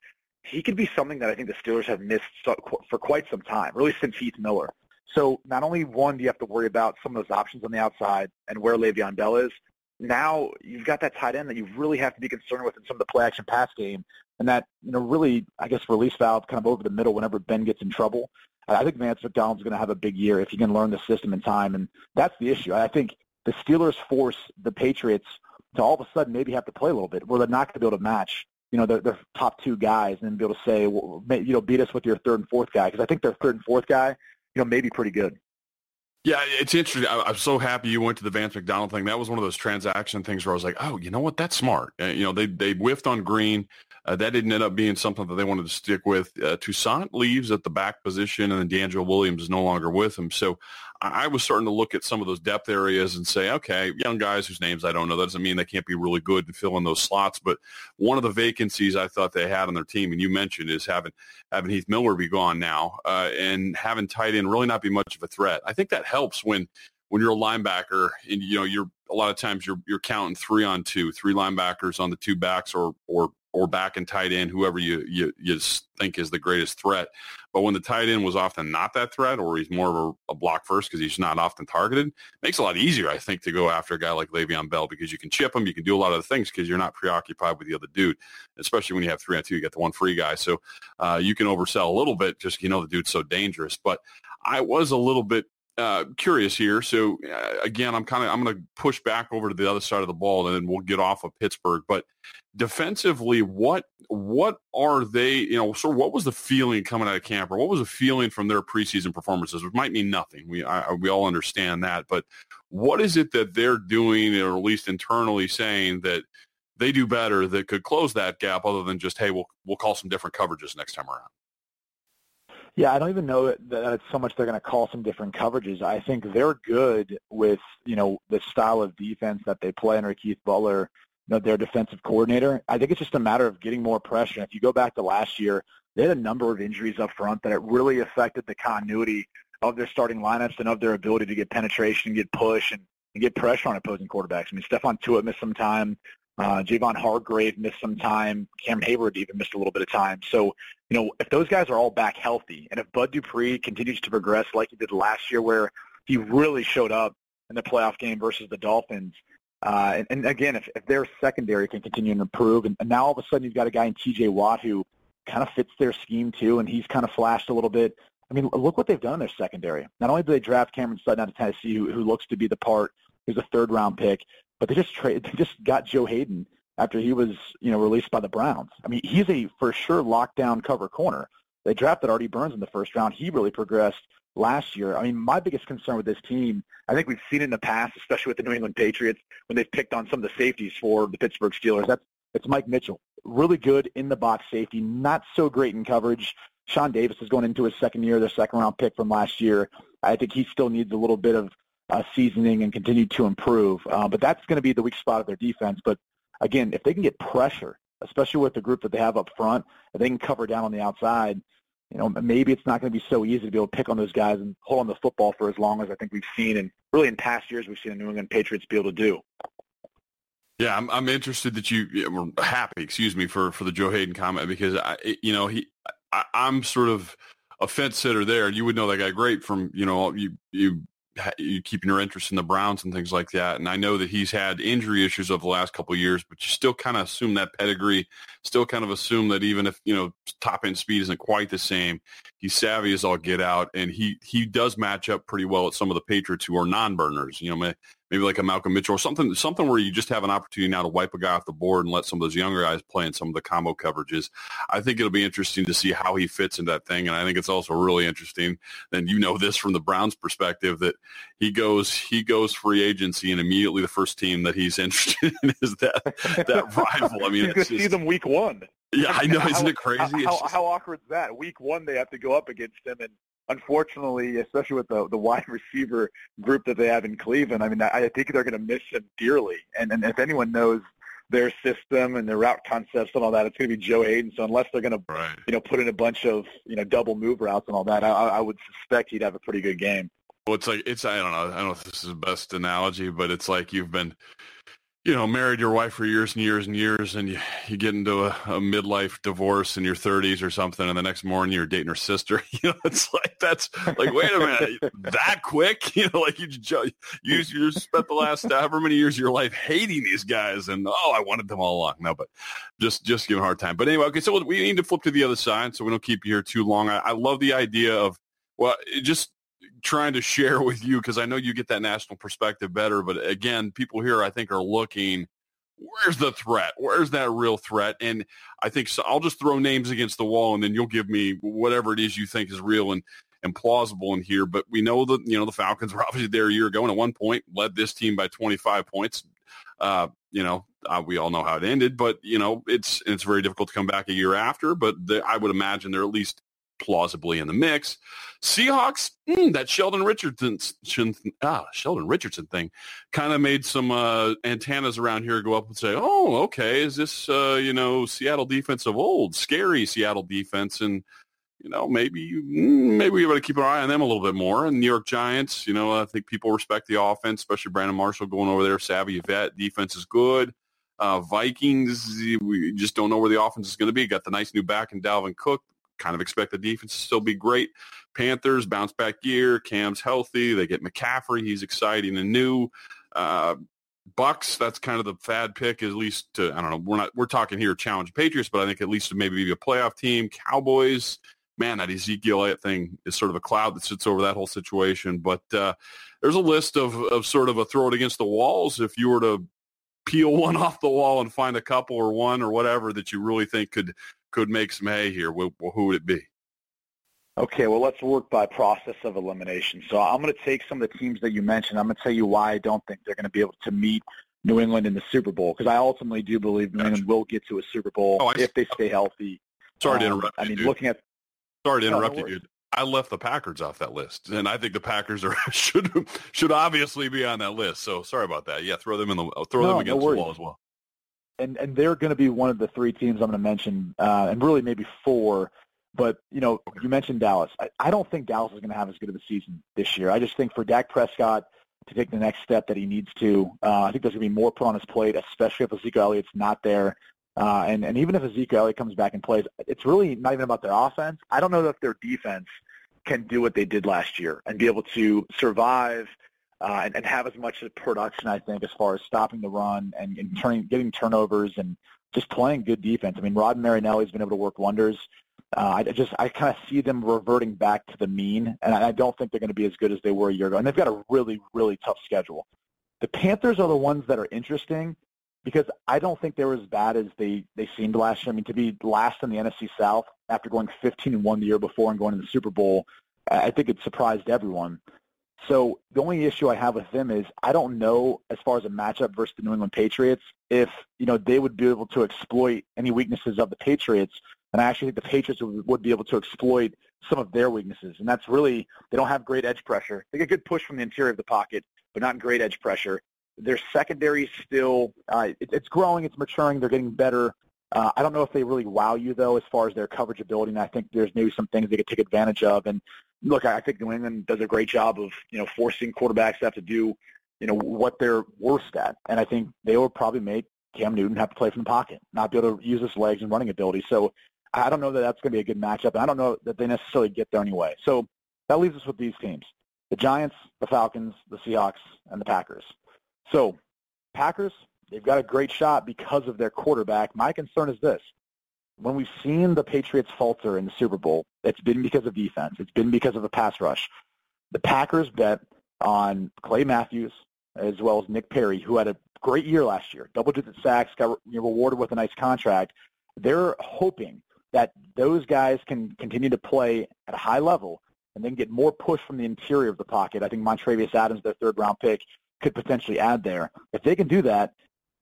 he could be something that I think the Steelers have missed for quite some time, really since Heath Miller. So not only, one, do you have to worry about some of those options on the outside and where Le'Veon Bell is, now you've got that tight end that you really have to be concerned with in some of the play-action pass game, and that, you know, really, I guess, release valve kind of over the middle whenever Ben gets in trouble. I think Vance McDonald's going to have a big year if he can learn the system in time, and that's the issue. I think the Steelers force the Patriots to all of a sudden maybe have to play a little bit where they're not going to be able to match, you know, their top two guys and be able to say, well, you know, beat us with your third and fourth guy, because I think their third and fourth guy, you know, may be pretty good. Yeah, it's interesting. I'm so happy you went to the Vance McDonald thing. That was one of those transaction things where I was like, oh, you know what? That's smart. You know, they whiffed on Green. That didn't end up being something that they wanted to stick with. Toussaint leaves at the back position, and then D'Angelo Williams is no longer with him. So I was starting to look at some of those depth areas and say, okay, young guys whose names I don't know. That doesn't mean they can't be really good to fill in those slots. But one of the vacancies I thought they had on their team, and you mentioned, is having Heath Miller be gone now, and having tight end really not be much of a threat. I think that helps when you're a linebacker, and you know, you're a lot of times you're counting 3 on 2, 3 linebackers on the 2 backs or back and tight end, whoever you think is the greatest threat. But when the tight end was often not that threat, or he's more of a block first because he's not often targeted, it makes it a lot easier, I think, to go after a guy like Le'Veon Bell, because you can chip him, you can do a lot of the things because you're not preoccupied with the other dude, especially when you have 3 on 2, you get the one free guy. So you can oversell a little bit, just, you know, the dude's so dangerous. But I was a little bit curious here. So again, I'm going to push back over to the other side of the ball, and then we'll get off of Pittsburgh. But defensively, what are they? You know, sort of what was the feeling coming out of camp, or what was the feeling from their preseason performances? Which might mean nothing. We all understand that, but what is it that they're doing, or at least internally saying that they do better that could close that gap, other than just, hey, we'll call some different coverages next time around? Yeah, I don't even know that it's so much they're going to call some different coverages. I think they're good with, you know, the style of defense that they play under Keith Butler, you know, their defensive coordinator. I think it's just a matter of getting more pressure. If you go back to last year, they had a number of injuries up front that it really affected the continuity of their starting lineups and of their ability to get penetration, get push, and get pressure on opposing quarterbacks. I mean, Stephon Tuitt missed some time. Javon Hargrave missed some time. Cameron Hayward even missed a little bit of time. So, you know, if those guys are all back healthy, and if Bud Dupree continues to progress like he did last year, where he really showed up in the playoff game versus the Dolphins, and again, if their secondary can continue to improve, and now all of a sudden you've got a guy in T.J. Watt who kind of fits their scheme too, and he's kind of flashed a little bit. I mean, look what they've done in their secondary. Not only did they draft Cameron Sutton out of Tennessee, who looks to be the part, who's a third-round pick, but they just got Joe Hayden after he was, you know, released by the Browns. I mean, he's a for sure lockdown cover corner. They drafted Artie Burns in the first round. He really progressed last year. I mean, my biggest concern with this team, I think we've seen it in the past, especially with the New England Patriots, when they've picked on some of the safeties for the Pittsburgh Steelers. It's Mike Mitchell, really good in the box safety, not so great in coverage. Sean Davis is going into his second year, their second-round pick from last year. I think he still needs a little bit of seasoning and continue to improve. But that's going to be the weak spot of their defense. But again, if they can get pressure, especially with the group that they have up front, if they can cover down on the outside, you know, maybe it's not going to be so easy to be able to pick on those guys and hold on the football for as long as I think we've seen, and really in past years we've seen the New England Patriots be able to do. Yeah, I'm interested that we're happy, for the Joe Hayden comment, because I'm sort of a fence sitter there. You would know that guy great from, you know, you keeping your interest in the Browns and things like that. And I know that he's had injury issues over the last couple of years, but you still kind of assume that pedigree, still kind of assume that even if, you know, top end speed isn't quite the same, he's savvy as all get out. And he does match up pretty well at some of the Patriots who are non-burners, you know, maybe like a Malcolm Mitchell or something where you just have an opportunity now to wipe a guy off the board and let some of those younger guys play in some of the combo coverages. I think it'll be interesting to see how he fits in that thing. And I think it's also really interesting, and you know this from the Browns' perspective, that he goes free agency, and immediately the first team that he's interested in is that rival. I mean, you could see them week one. Yeah, I know. Isn't it crazy? How awkward is that? Week one, they have to go up against him, and unfortunately, especially with the wide receiver group that they have in Cleveland, I mean, I think they're going to miss him dearly. And if anyone knows their system and their route concepts and all that, it's going to be Joe Hayden. So unless they're going to, you know, put in a bunch of, you know, double move routes and all that, I would suspect he'd have a pretty good game. Well, it's like I don't know if this is the best analogy, but it's like you've been. you know, married your wife for years and years and years, and you get into a midlife divorce in your 30s or something, and the next morning you're dating her sister. You know, it's like, that's like, wait a minute, that quick? You know, like you spent the last however many years of your life hating these guys, and I wanted them all along. No, but just giving a hard time. But anyway, okay, so we need to flip to the other side, so we don't keep you here too long. I love the idea of, well, just trying to share with you, because I know you get that national perspective better, but again, people here I think are looking, where's the threat? Where's that real threat? And I think so, I'll just throw names against the wall, and then you'll give me whatever it is you think is real and plausible in here. But we know that, you know, the Falcons were obviously there a year ago, and at one point led this team by 25 points. We all know how it ended, but you know, it's very difficult to come back a year after, but I would imagine they're at least plausibly in the mix. Seahawks, that Sheldon Richardson thing kind of made some antennas around here go up and say, oh, okay, is this, Seattle defense of old, scary Seattle defense? And, you know, maybe we ought to keep an eye on them a little bit more. And New York Giants, you know, I think people respect the offense, especially Brandon Marshall going over there, savvy vet, defense is good. Vikings, we just don't know where the offense is going to be. Got the nice new back in Dalvin Cook. Kind of expect the defense to still be great. Panthers, bounce back year. Cam's healthy. They get McCaffrey. He's exciting and new. Bucks, that's kind of the fad pick, at least to, I don't know, we're talking here challenge Patriots, but I think at least to maybe a playoff team. Cowboys, man, that Ezekiel Elliott thing is sort of a cloud that sits over that whole situation. But there's a list of sort of a throw it against the walls. If you were to peel one off the wall and find a couple or one or whatever that you really think could make some hay here, well, who would it be? Okay, well, let's work by process of elimination. So I'm going to take some of the teams that you mentioned. I'm going to tell you why I don't think they're going to be able to meet New England in the Super Bowl, because I ultimately do believe New England will get to a Super Bowl if they stay healthy. Sorry to interrupt you, I mean, dude. Looking at – Sorry to interrupt you, dude. I left the Packers off that list, and I think the Packers should obviously be on that list. So sorry about that. Yeah, throw them against the wall as well. And they're going to be one of the three teams I'm going to mention, and really maybe four. But, you know, you mentioned Dallas. I don't think Dallas is going to have as good of a season this year. I just think for Dak Prescott to take the next step that he needs to, I think there's going to be more put on his plate, especially if Ezekiel Elliott's not there. And even if Ezekiel Elliott comes back and plays, it's really not even about their offense. I don't know that their defense can do what they did last year and be able to survive and have as much production, I think, as far as stopping the run and getting turnovers and just playing good defense. I mean, Rod Marinelli's been able to work wonders. I kind of see them reverting back to the mean, and I don't think they're going to be as good as they were a year ago. And they've got a really, really tough schedule. The Panthers are the ones that are interesting because I don't think they were as bad as they seemed last year. I mean, to be last in the NFC South after going 15-1 the year before and going to the Super Bowl, I think it surprised everyone. So the only issue I have with them is I don't know, as far as a matchup versus the New England Patriots, if, you know, they would be able to exploit any weaknesses of the Patriots. And I actually think the Patriots would be able to exploit some of their weaknesses. And that's really, they don't have great edge pressure. They get a good push from the interior of the pocket, but not great edge pressure. Their secondary is still, it's growing, it's maturing, they're getting better. I don't know if they really wow you, though, as far as their coverage ability. And I think there's maybe some things they could take advantage of. And look, I think New England does a great job of, you know, forcing quarterbacks to have to do, you know, what they're worst at. And I think they will probably make Cam Newton have to play from the pocket, not be able to use his legs and running ability. So I don't know that that's going to be a good matchup. And I don't know that they necessarily get there anyway. So that leaves us with these teams, the Giants, the Falcons, the Seahawks, and the Packers. So Packers, they've got a great shot because of their quarterback. My concern is this. When we've seen the Patriots falter in the Super Bowl, it's been because of defense. It's been because of a pass rush. The Packers bet on Clay Matthews as well as Nick Perry, who had a great year last year, double-digit sacks, got rewarded with a nice contract. They're hoping that those guys can continue to play at a high level and then get more push from the interior of the pocket. I think Montravius Adams, their third-round pick, could potentially add there. If they can do that,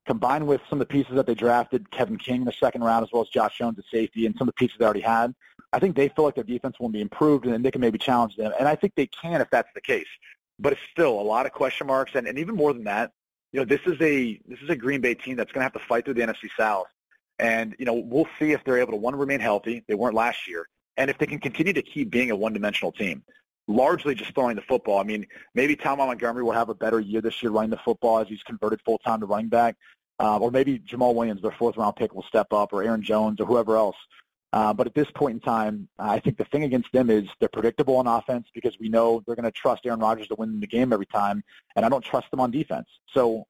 combined with some of the pieces that they drafted, Kevin King in the second round, as well as Josh Jones at safety, and some of the pieces they already had, I think they feel like their defense will be improved, and then they can maybe challenge them. And I think they can if that's the case. But it's still a lot of question marks, and even more than that, you know, this is a Green Bay team that's going to have to fight through the NFC South. And, you know, we'll see if they're able to, one, remain healthy. They weren't last year. And if they can continue to keep being a one-dimensional team. largely just throwing the football. I mean, maybe Ty Montgomery will have a better year this year running the football as he's converted full-time to running back. Or maybe Jamal Williams, their fourth-round pick, will step up, or Aaron Jones, or whoever else. But at this point in time, I think the thing against them is they're predictable on offense because we know they're going to trust Aaron Rodgers to win the game every time, and I don't trust them on defense. So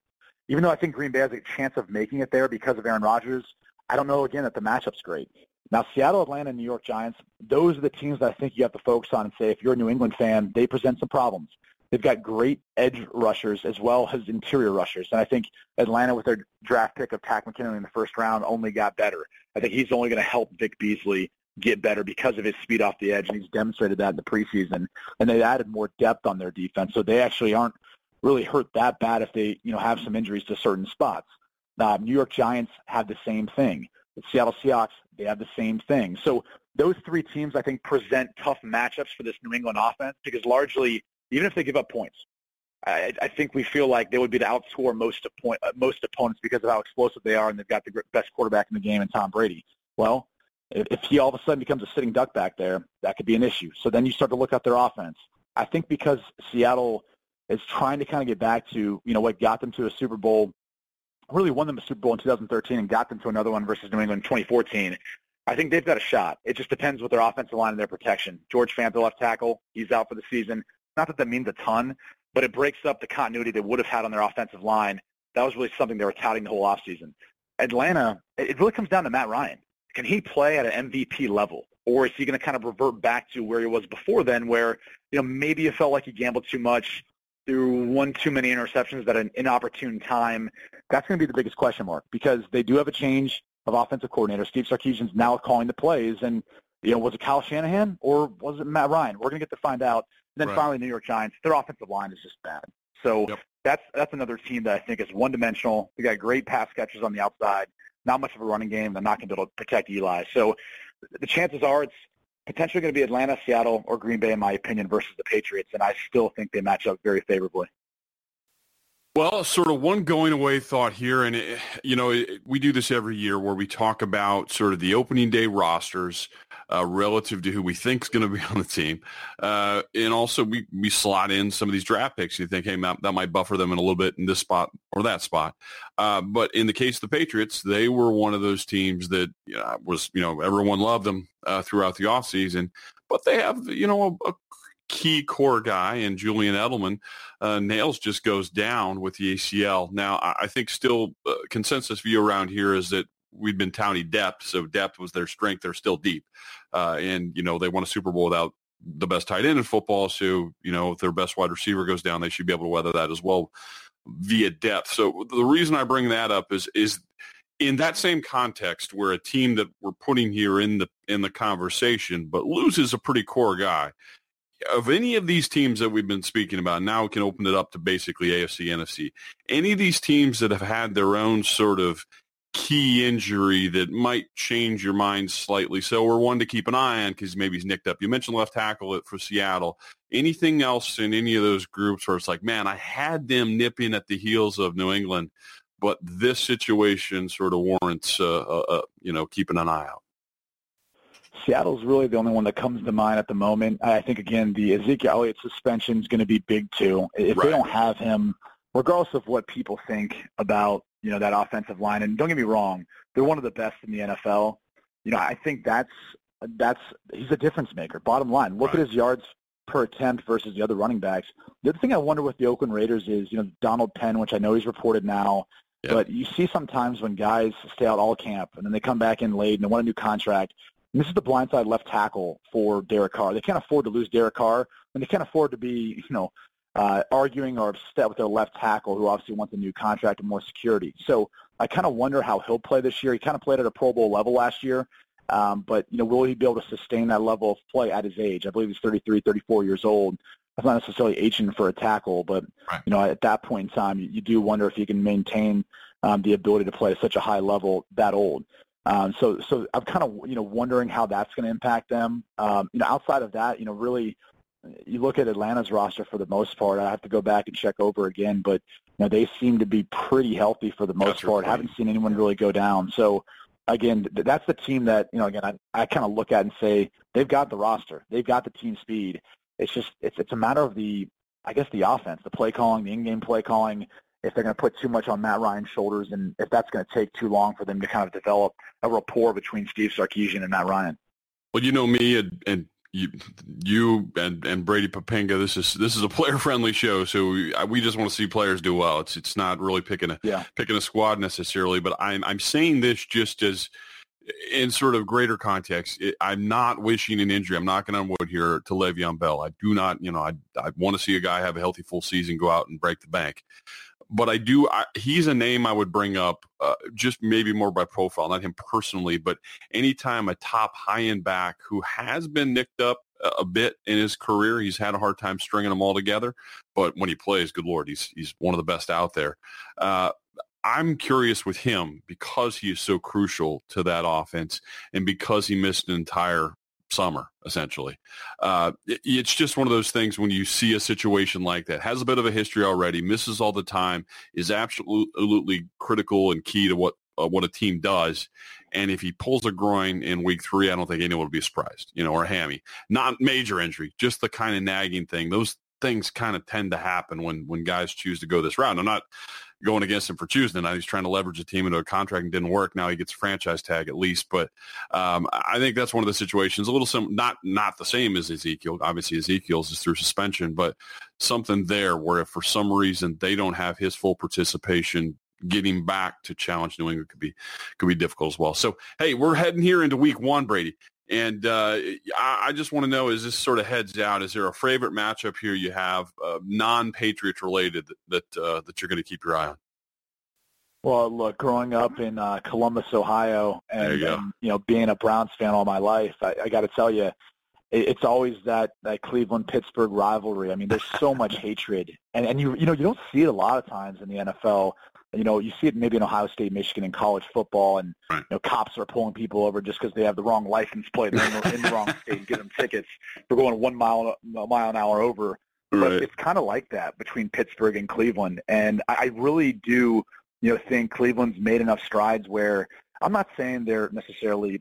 even though I think Green Bay has a chance of making it there because of Aaron Rodgers, I don't know, again, that the matchup's great. Now, Seattle, Atlanta, and New York Giants, those are the teams that I think you have to focus on and say, if you're a New England fan, they present some problems. They've got great edge rushers as well as interior rushers. And I think Atlanta, with their draft pick of Pat McKinley in the first round, only got better. I think he's only going to help Vic Beasley get better because of his speed off the edge, and he's demonstrated that in the preseason. And they added more depth on their defense, so they actually aren't really hurt that bad if they, you know, have some injuries to certain spots. New York Giants have the same thing. The Seattle Seahawks, they have the same thing. So those three teams, I think, present tough matchups for this New England offense because largely – even if they give up points, I think we feel like they would be to outscore most opponents because of how explosive they are, and they've got the best quarterback in the game in Tom Brady. Well, if he all of a sudden becomes a sitting duck back there, that could be an issue. So then you start to look at their offense. I think because Seattle is trying to kind of get back to, you know, what got them to a Super Bowl, really won them a Super Bowl in 2013 and got them to another one versus New England in 2014, I think they've got a shot. It just depends with their offensive line and their protection. George Fant, the left tackle, he's out for the season. Not that that means a ton, but it breaks up the continuity they would have had on their offensive line. That was really something they were touting the whole offseason. Atlanta, it really comes down to Matt Ryan. Can he play at an MVP level, or is he going to kind of revert back to where he was before then, where, you know, maybe it felt like he gambled too much, threw one too many interceptions at an inopportune time? That's going to be the biggest question mark because they do have a change of offensive coordinator. Steve Sarkisian's now calling the plays, and, you know, was it Kyle Shanahan or was it Matt Ryan? We're going to get to find out. And then finally, New York Giants, their offensive line is just bad. So that's another team that I think is one-dimensional. They got great pass catchers on the outside, not much of a running game. They're not going to be able to protect Eli. So the chances are it's potentially going to be Atlanta, Seattle, or Green Bay, in my opinion, versus the Patriots, and I still think they match up very favorably. Well, sort of one going away thought here, and, we do this every year where we talk about sort of the opening day rosters relative to who we think is going to be on the team. And also we slot in some of these draft picks. You think, hey, that might buffer them in a little bit in this spot or that spot. But in the case of the Patriots, they were one of those teams that everyone loved them throughout the offseason. But they have, a key core guy and Julian Edelman. Nails just goes down with the ACL. Now, I think still consensus view around here is that we've been touting depth, so depth was their strength. They're still deep. And they won a Super Bowl without the best tight end in football, so, if their best wide receiver goes down, they should be able to weather that as well via depth. So the reason I bring that up is in that same context where a team that we're putting here in the conversation but loses a pretty core guy, of any of these teams that we've been speaking about, now we can open it up to basically AFC, NFC. Any of these teams that have had their own sort of key injury that might change your mind slightly. So we're one to keep an eye on because maybe he's nicked up. You mentioned left tackle for Seattle. Anything else in any of those groups where it's like, man, I had them nipping at the heels of New England, but this situation sort of warrants, keeping an eye out? Seattle's really the only one that comes to mind at the moment. I think, again, the Ezekiel Elliott suspension is going to be big, too. If they don't have him, regardless of what people think about, that offensive line, and don't get me wrong, they're one of the best in the NFL. I think that's he's a difference maker, bottom line. Look at his yards per attempt versus the other running backs. The other thing I wonder with the Oakland Raiders is, Donald Penn, which I know he's reported now, but you see sometimes when guys stay out all camp and then they come back in late and they want a new contract. And this is the blindside left tackle for Derek Carr. They can't afford to lose Derek Carr, and they can't afford to be, arguing or upset with their left tackle, who obviously wants a new contract and more security. So I kind of wonder how he'll play this year. He kind of played at a Pro Bowl level last year, but, will he be able to sustain that level of play at his age? I believe he's 33, 34 years old. That's not necessarily aging for a tackle, but, at that point in time, you do wonder if he can maintain the ability to play at such a high level that old. So I'm kind of, wondering how that's going to impact them. Outside of that, really you look at Atlanta's roster for the most part. I have to go back and check over again, but they seem to be pretty healthy for the most part. I haven't seen anyone really go down. So again, that's the team that, I kind of look at and say, they've got the roster. They've got the team speed. it's just it's a matter of the offense, the play calling, the in-game play calling, if they're going to put too much on Matt Ryan's shoulders and if that's going to take too long for them to kind of develop a rapport between Steve Sarkisian and Matt Ryan. Well, you know me and you and Brady Poppinga, this is a player-friendly show, so we just want to see players do well. It's not really picking a squad necessarily, but I'm saying this just as in sort of greater context. I'm not wishing an injury. I'm knocking on wood here to Le'Veon Bell. I do not, I want to see a guy have a healthy full season, go out and break the bank. But he's a name I would bring up just maybe more by profile, not him personally, but anytime a top high-end back who has been nicked up a bit in his career, he's had a hard time stringing them all together. But when he plays, good Lord, he's one of the best out there. I'm curious with him because he is so crucial to that offense and because he missed an entire summer, essentially. It's just one of those things when you see a situation like that, has a bit of a history already, misses all the time, is absolutely critical and key to what a team does. And if he pulls a groin in week 3, I don't think anyone would be surprised, or a hammy. Not major injury, just the kind of nagging thing. Those things kind of tend to happen when guys choose to go this route. I'm not going against him for choosing it. He's trying to leverage the team into a contract and didn't work. Now he gets a franchise tag at least. But I think that's one of the situations, a little not the same as Ezekiel. Obviously, Ezekiel's is through suspension, but something there where if for some reason they don't have his full participation, getting back to challenge New England could be difficult as well. So, hey, we're heading here into week 1, Brady. And I just want to know, as this sort of heads out, is there a favorite matchup here you have non-Patriot related that you're going to keep your eye on? Well, look, growing up in Columbus, Ohio, and being a Browns fan all my life, I got to tell you, it's always that Cleveland-Pittsburgh rivalry. I mean, there's so much hatred, and you don't see it a lot of times in the NFL. You see it maybe in Ohio State, Michigan, in college football, and cops are pulling people over just because they have the wrong license plate. They're in the wrong state and give them tickets for going a mile an hour over. But it's kind of like that between Pittsburgh and Cleveland. And I really do, think Cleveland's made enough strides where I'm not saying they're necessarily,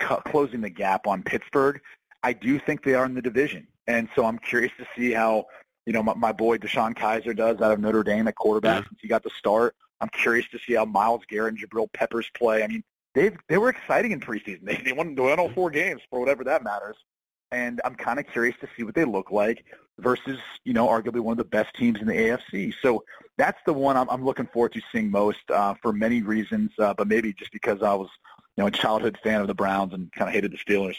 closing the gap on Pittsburgh. I do think they are in the division. And so I'm curious to see how – my boy Deshaun Kaiser does out of Notre Dame at quarterback since he got the start. I'm curious to see how Myles Garrett and Jabril Peppers play. I mean, they were exciting in preseason. They won all 4 games for whatever that matters. And I'm kind of curious to see what they look like versus, arguably one of the best teams in the AFC. So that's the one I'm looking forward to seeing most for many reasons, but maybe just because I was, a childhood fan of the Browns and kind of hated the Steelers.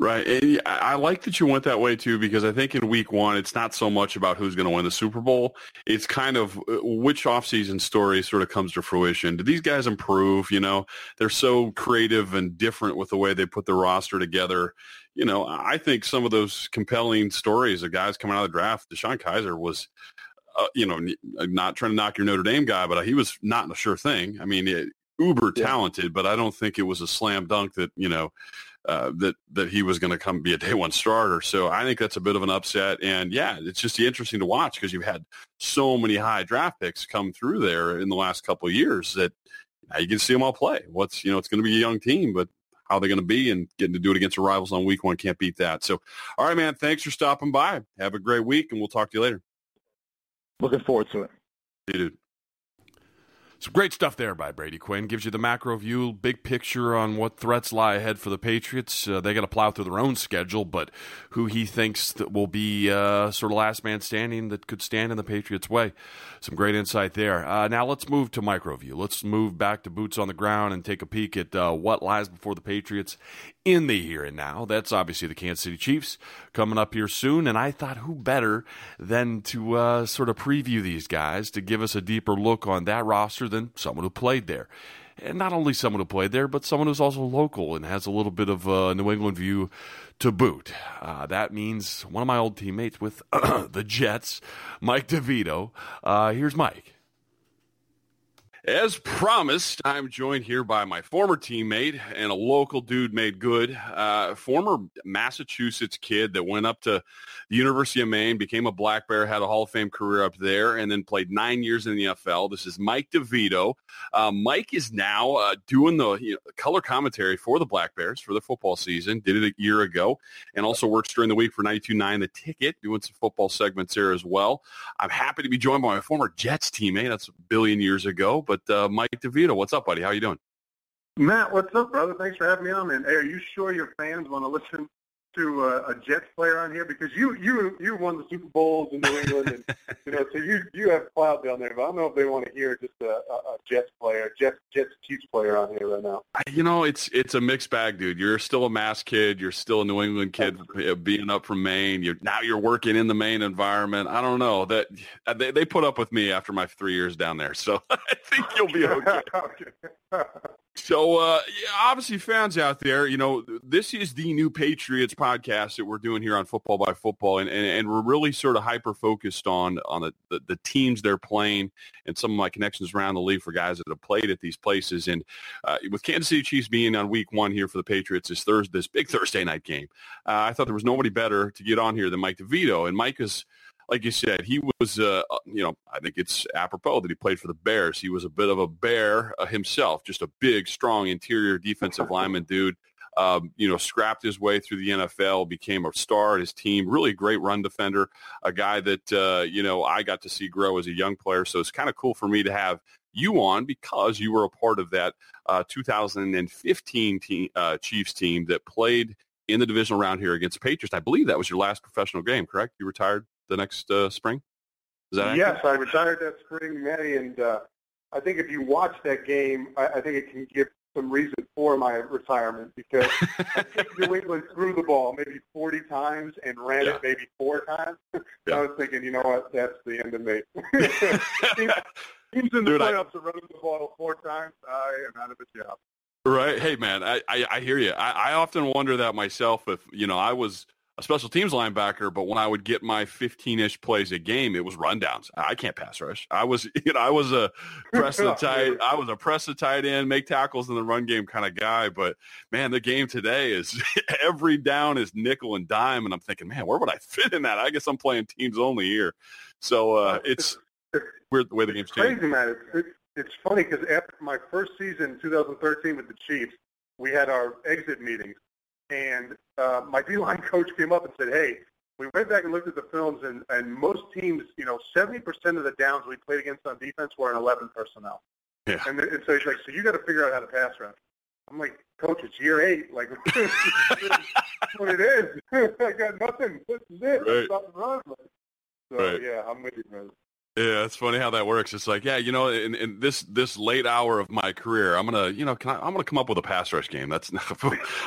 Right. And I like that you went that way, too, because I think in week 1, it's not so much about who's going to win the Super Bowl. It's kind of which offseason story sort of comes to fruition. Do these guys improve? They're so creative and different with the way they put the roster together. I think some of those compelling stories of guys coming out of the draft, Deshaun Kaiser was not trying to knock your Notre Dame guy, but he was not a sure thing. I mean, uber talented, but I don't think it was a slam dunk that, that he was going to come be a day 1 starter. So I think that's a bit of an upset. And, it's just interesting to watch because you've had so many high draft picks come through there in the last couple of years that now you can see them all play. It's going to be a young team, but how are they going to be? And getting to do it against the rivals on week 1 can't beat that. So, all right, man, thanks for stopping by. Have a great week, and we'll talk to you later. Looking forward to it. See you, dude. Some great stuff there by Brady Quinn. Gives you the macro view, big picture on what threats lie ahead for the Patriots. They got to plow through their own schedule, but who he thinks that will be sort of last man standing that could stand in the Patriots' way. Some great insight there. Now let's move to micro view. Let's move back to boots on the ground and take a peek at what lies before the Patriots in the here and now. That's obviously the Kansas City Chiefs coming up here soon, and I thought who better than to sort of preview these guys to give us a deeper look on that roster than someone who played there. And not only someone who played there, but someone who's also local and has a little bit of a New England view to boot. That means one of my old teammates with the Jets, Mike DeVito. Here's Mike. As promised, I'm joined here by my former teammate and a local dude made good, former Massachusetts kid that went up to the University of Maine, became a Black Bear, had a Hall of Fame career up there, and then played 9 years in the NFL. This is Mike DeVito. Mike is now doing the color commentary for the Black Bears for the football season, did it a year ago, and also works during the week for 92.9 The Ticket, doing some football segments there as well. I'm happy to be joined by my former Jets teammate. That's a billion years ago. But Mike DeVito, what's up, buddy? How you doing? Matt, what's up, brother? Thanks for having me on, man. Hey, are you sure your fans want to listen to a Jets player on here? Because you won the Super Bowls in New England, and so you have clout down there. But I don't know if they want to hear just a Jets player, Jets Chiefs player on here right now. It's a mixed bag, dude. You're still a Mass kid. You're still a New England kid, being up from Maine. Now you're working in the Maine environment. I don't know that they put up with me after my 3 years down there, so I think you'll be okay. So, obviously, fans out there, this is the new Patriots podcast that we're doing here on Football by Football, and we're really sort of hyper-focused on the teams they're playing and some of my connections around the league for guys that have played at these places. And with Kansas City Chiefs being on week one here for the Patriots, this big Thursday night game, I thought there was nobody better to get on here than Mike DeVito. And Mike is, like you said, he was, I think it's apropos that he played for the Bears. He was a bit of a bear himself, just a big, strong interior defensive lineman dude. Scrapped his way through the NFL, became a star at his team, really a great run defender, a guy that, I got to see grow as a young player. So it's kind of cool for me to have you on because you were a part of that 2015 Chiefs team that played in the divisional round here against the Patriots. I believe that was your last professional game, correct? You retired the next spring? Is that accurate? Yes, I retired that spring, Matty, and I think if you watch that game, I think it can give some reason for my retirement because I think New England threw the ball maybe 40 times and ran it maybe four times. Yeah. I was thinking, you know what, that's the end of me. Teams in the playoffs that run the ball four times, I am out of a job. Right. Hey, man, I hear you. I often wonder that myself if, I was – a special teams linebacker, but when I would get my 15-ish plays a game, it was rundowns. I can't pass rush. I was a press the tight. I was a press the tight end, make tackles in the run game kind of guy. But man, the game today is every down is nickel and dime, and I'm thinking, man, where would I fit in that? I guess I'm playing teams only here. So it's weird the way the game's changed. Crazy, man. It's funny because after my first season in 2013 with the Chiefs, we had our exit meetings. And my D-line coach came up and said, hey, we went back and looked at the films, and most teams, 70% of the downs we played against on defense were an 11 personnel. Yeah. And so he's like, so you got to figure out how to pass rush. I'm like, coach, it's year 8. Like, this is what it is. I got nothing. This is it. Right. Stop the run. So, yeah, I'm with you, brother. Yeah, it's funny how that works. It's like, yeah, in this late hour of my career, I'm gonna, I'm gonna come up with a pass rush game. That's not,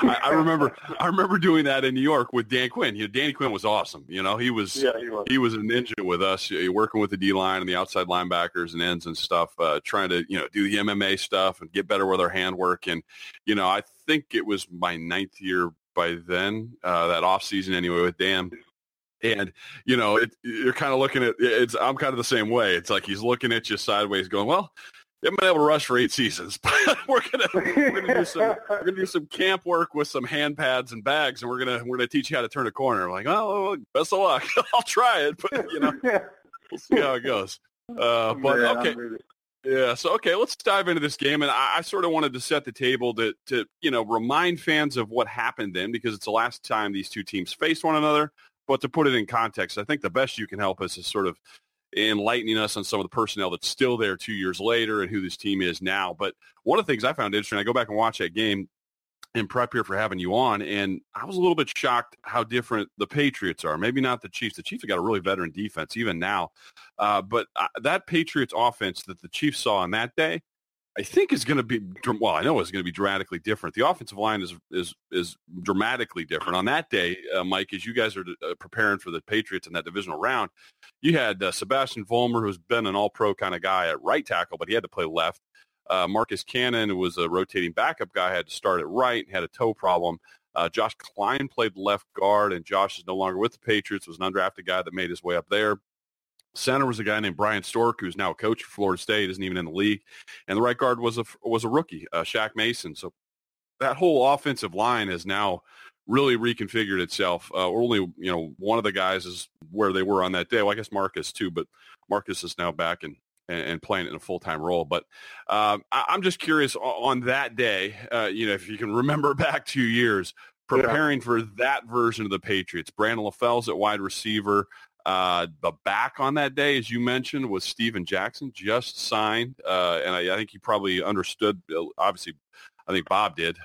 I remember doing that in New York with Dan Quinn. Danny Quinn was awesome. He was a ninja with us, working with the D line and the outside linebackers and ends and stuff, trying to do the MMA stuff and get better with our handwork. And I think it was my 9th year by then, that off season anyway with Dan. And, you're kind of looking at it's. I'm kind of the same way. It's like he's looking at you sideways going, well, you haven't been able to rush for 8 seasons, but we're gonna do some camp work with some hand pads and bags, and we're gonna teach you how to turn a corner. I'm like, oh, best of luck. I'll try it, but, we'll see how it goes. Okay. Yeah, so, okay, let's dive into this game. And I sort of wanted to set the table to remind fans of what happened then because it's the last time these two teams faced one another. But to put it in context, I think the best you can help us is sort of enlightening us on some of the personnel that's still there 2 years later and who this team is now. But one of the things I found interesting, I go back and watch that game in prep here for having you on, and I was a little bit shocked how different the Patriots are. Maybe not the Chiefs. The Chiefs have got a really veteran defense even now. But that Patriots offense that the Chiefs saw on that day, I think is going to be I know it's going to be dramatically different. The offensive line is dramatically different on that day, Mike. As you guys are preparing for the Patriots in that divisional round, you had Sebastian Vollmer, who's been an All-Pro kind of guy at right tackle, but he had to play left. Marcus Cannon, who was a rotating backup guy, had to start at right and had a toe problem. Josh Klein played left guard, and Josh is no longer with the Patriots. Was an undrafted guy that made his way up there. Center was a guy named Brian Stork, who's now a coach for Florida State, isn't even in the league. And the right guard was a rookie, Shaq Mason. So that whole offensive line has now really reconfigured itself. Only, one of the guys is where they were on that day. Well, I guess Marcus too, but Marcus is now back and playing it in a full-time role. But I'm just curious on that day, if you can remember back 2 years, preparing for that version of the Patriots. Brandon LaFell's at wide receiver. The back on that day, as you mentioned, was Steven Jackson, just signed. And I think he probably understood, obviously, I think Bob did,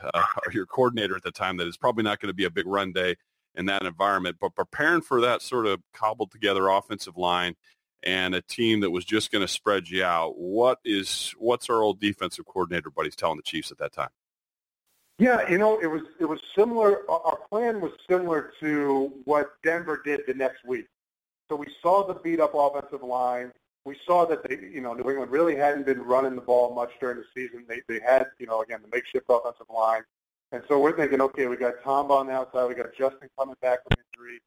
your coordinator at the time, that it's probably not going to be a big run day in that environment. But preparing for that sort of cobbled-together offensive line and a team that was just going to spread you out, what's our old defensive coordinator buddies telling the Chiefs at that time? Yeah, it was similar. Our plan was similar to what Denver did the next week. So we saw the beat-up offensive line. We saw that they, New England really hadn't been running the ball much during the season. They had, again, the makeshift offensive line. And so we're thinking, okay, we got Tomba on the outside. We got Justin coming back from injury,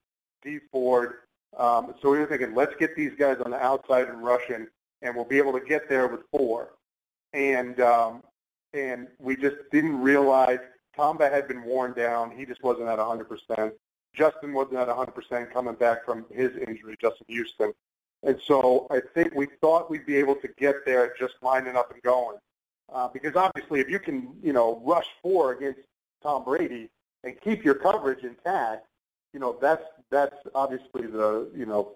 D. Ford. So we were thinking, let's get these guys on the outside and rushing, and we'll be able to get there with four. And we just didn't realize Tomba had been worn down. He just wasn't at 100%. Justin wasn't at 100% coming back from his injury, Justin Houston. And so I think we thought we'd be able to get there just lining up and going. Because obviously if you can, rush four against Tom Brady and keep your coverage intact, that's obviously the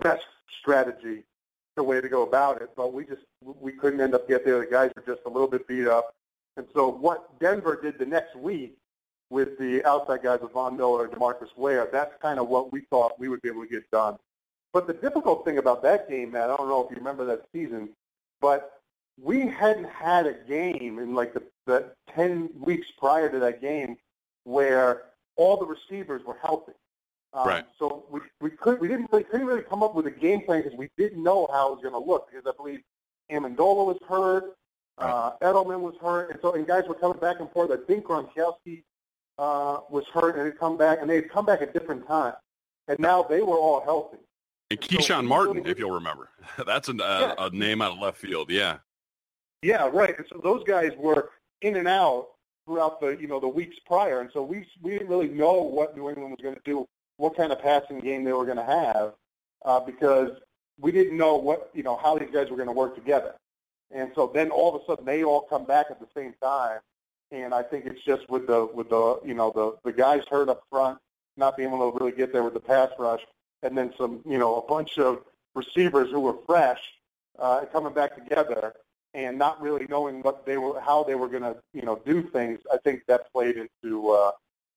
best strategy, the way to go about it. But we couldn't end up getting there. The guys were just a little bit beat up. And so what Denver did the next week with the outside guys with Von Miller and DeMarcus Ware, that's kind of what we thought we would be able to get done. But the difficult thing about that game, Matt, I don't know if you remember that season, but we hadn't had a game in like the 10 weeks prior to that game where all the receivers were healthy. Right. So we couldn't really come up with a game plan because we didn't know how it was going to look, because I believe Amendola was hurt, Edelman was hurt, and guys were coming back and forth. I think Gronkowski was hurt and had come back, and they had come back at different times. And now they were all healthy. And Keyshawn Martin, if you'll remember. That's a name out of left field, yeah. Yeah, right. And so those guys were in and out throughout the the weeks prior, and so we didn't really know what New England was going to do, what kind of passing game they were going to have, because we didn't know what how these guys were going to work together. And so then all of a sudden they all come back at the same time, and I think it's just with the the guys hurt up front, not being able to really get there with the pass rush, and then some a bunch of receivers who were fresh coming back together and not really knowing how they were going to do things. I think that played into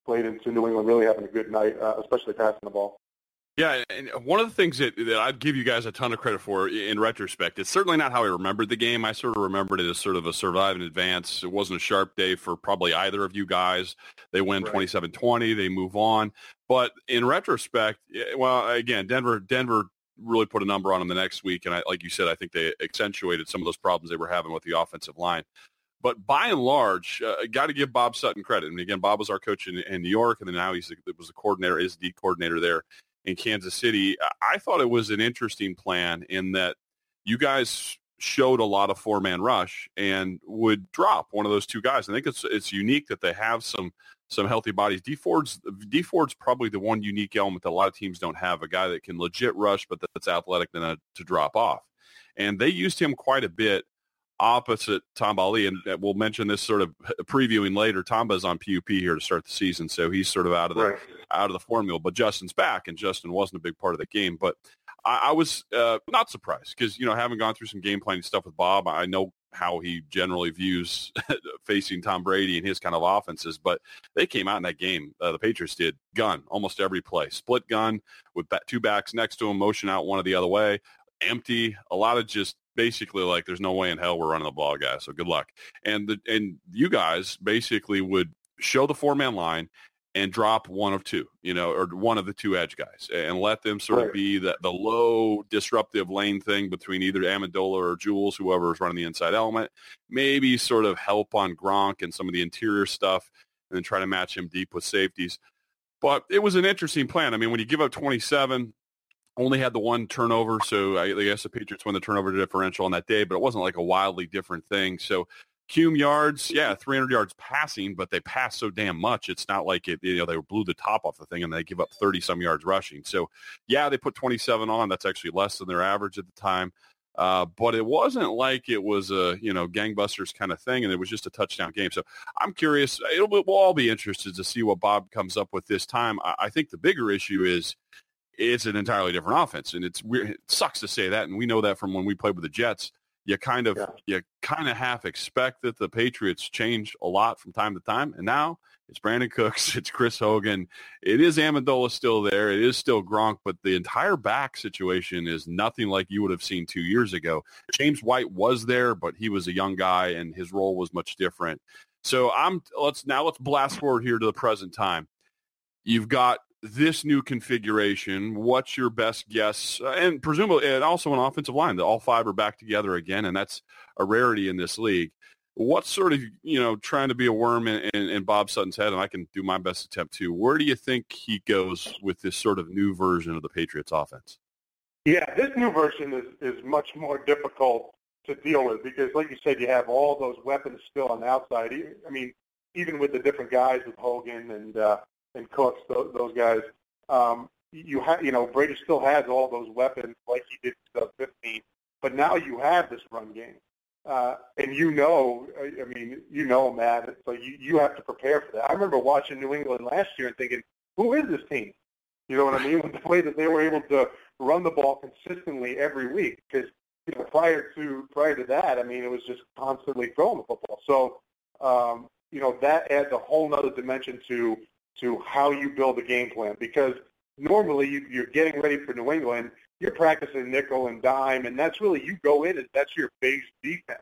New England really having a good night, especially passing the ball. Yeah, and one of the things that I'd give you guys a ton of credit for in retrospect, it's certainly not how I remembered the game. I sort of remembered it as sort of a survive in advance. It wasn't a sharp day for probably either of you guys. They win 27-20. They move on. But in retrospect, well, again, Denver really put a number on them the next week. And like you said, I think they accentuated some of those problems they were having with the offensive line. But by and large, got to give Bob Sutton credit. And again, Bob was our coach in New York, and then now he was the coordinator there in Kansas City. I thought it was an interesting plan in that you guys showed a lot of four-man rush and would drop one of those two guys. I think it's unique that they have some healthy bodies. D Ford's probably the one unique element that a lot of teams don't have, a guy that can legit rush but that's athletic enough to drop off. And they used him quite a bit opposite Tomba Ali, and we'll mention this sort of previewing later. Tomba's on PUP here to start the season, so he's sort of out of the formula. But Justin's back, and Justin wasn't a big part of the game. But I was not surprised because, having gone through some game planning stuff with Bob, I know how he generally views facing Tom Brady and his kind of offenses. But they came out in that game, the Patriots did, gun almost every play. Split gun with two backs next to him, motion out one or the other way, empty, a lot of just basically like there's no way in hell we're running the ball, guys, so good luck. And you guys basically would show the four-man line and drop one of two, or one of the two edge guys, and let them sort of be the low disruptive lane thing between either Amendola or Jules, whoever is running the inside element, maybe sort of help on Gronk and some of the interior stuff, and then try to match him deep with safeties. But it was an interesting plan. I mean, when you give up 27, Only had the one turnover, so I guess the Patriots won the turnover differential on that day, but it wasn't like a wildly different thing. So Kume yards, 300 yards passing, but they passed so damn much. It's not like it, they blew the top off the thing and they give up 30-some yards rushing. So, they put 27 on. That's actually less than their average at the time. But it wasn't like it was a, gangbusters kind of thing, and it was just a touchdown game. So I'm curious. We'll all be interested to see what Bob comes up with this time. I think the bigger issue is it's an entirely different offense, and it's weird. It sucks to say that, and we know that from when we played with the Jets. You kind of half expect that the Patriots change a lot from time to time, and now it's Brandon Cooks, it's Chris Hogan, it is Amendola still there, it is still Gronk, but the entire back situation is nothing like you would have seen 2 years ago. James White was there, but he was a young guy, and his role was much different. So let's blast forward here to the present time. You've got this new configuration. What's your best guess? And presumably, and also an offensive line, that all five are back together again, and that's a rarity in this league. What's sort of, trying to be a worm in Bob Sutton's head, and I can do my best attempt too. Where do you think he goes with this sort of new version of the Patriots offense? Yeah, this new version is much more difficult to deal with because, like you said, you have all those weapons still on the outside. I mean, even with the different guys with Hogan and Cooks, those guys, Brady still has all those weapons like he did in 2015, but now you have this run game. Matt, so you have to prepare for that. I remember watching New England last year and thinking, who is this team? You know what I mean? With the way that they were able to run the ball consistently every week, because prior to that, I mean, it was just constantly throwing the football. So, that adds a whole other dimension to how you build a game plan, because normally you're getting ready for New England, you're practicing nickel and dime, and that's really, you go in and that's your base defense.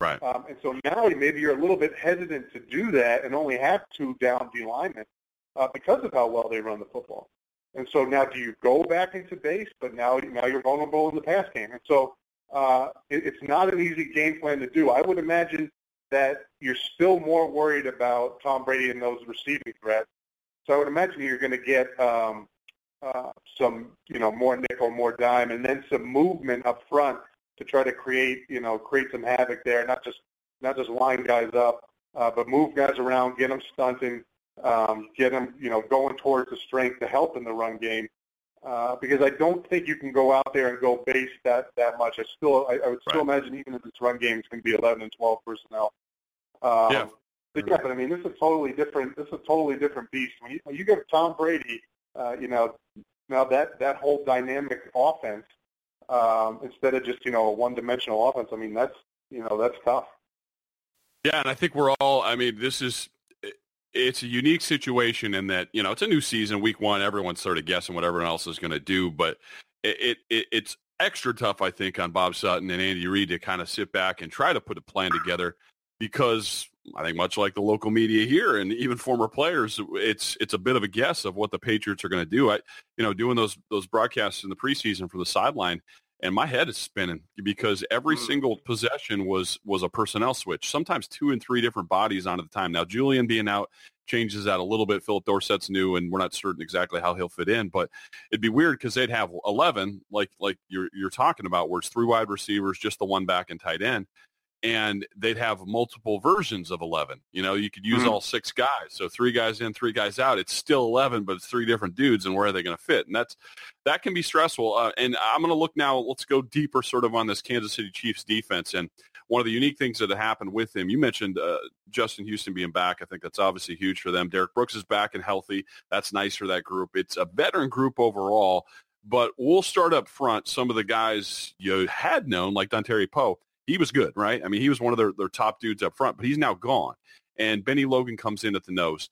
Right. And so now maybe you're a little bit hesitant to do that and only have two down D linemen because of how well they run the football. And so now do you go back into base, but now you're vulnerable in the pass game. And so it's not an easy game plan to do. I would imagine that you're still more worried about Tom Brady and those receiving threats. So I would imagine you're going to get some, more nickel, more dime, and then some movement up front to try to create some havoc there. Not just line guys up, but move guys around, get them stunting, get them, going towards the strength to help in the run game. Because I don't think you can go out there and go base that much. I would still imagine even if this run game is going to be 11 and 12 personnel. But I mean, this is a totally different beast. When you get Tom Brady, now that whole dynamic offense, instead of just, a one-dimensional offense, I mean, that's tough. Yeah, and I think we're all, I mean, it's a unique situation in that, it's a new season, week one, everyone's sort of guessing what everyone else is going to do, but it's extra tough, I think, on Bob Sutton and Andy Reid to kind of sit back and try to put a plan together, because I think much like the local media here and even former players, it's a bit of a guess of what the Patriots are going to do. I doing those broadcasts in the preseason from the sideline, and my head is spinning because every single possession was a personnel switch, sometimes two and three different bodies on at the time. Now, Julian being out changes that a little bit. Philip Dorsett's new, and we're not certain exactly how he'll fit in, but it'd be weird because they'd have 11, like you're talking about, where it's three wide receivers, just the one back and tight end. And they'd have multiple versions of 11. You could use all six guys. So three guys in, three guys out. It's still 11, but it's three different dudes, and where are they going to fit? And that can be stressful. And I'm going to look now. Let's go deeper sort of on this Kansas City Chiefs defense. And one of the unique things that happened with him, you mentioned Justin Houston being back. I think that's obviously huge for them. Derek Brooks is back and healthy. That's nice for that group. It's a veteran group overall. But we'll start up front. Some of the guys you had known, like Dont'a Hightower, he was good, right? I mean, he was one of their top dudes up front, but he's now gone. And Benny Logan comes in at the nose.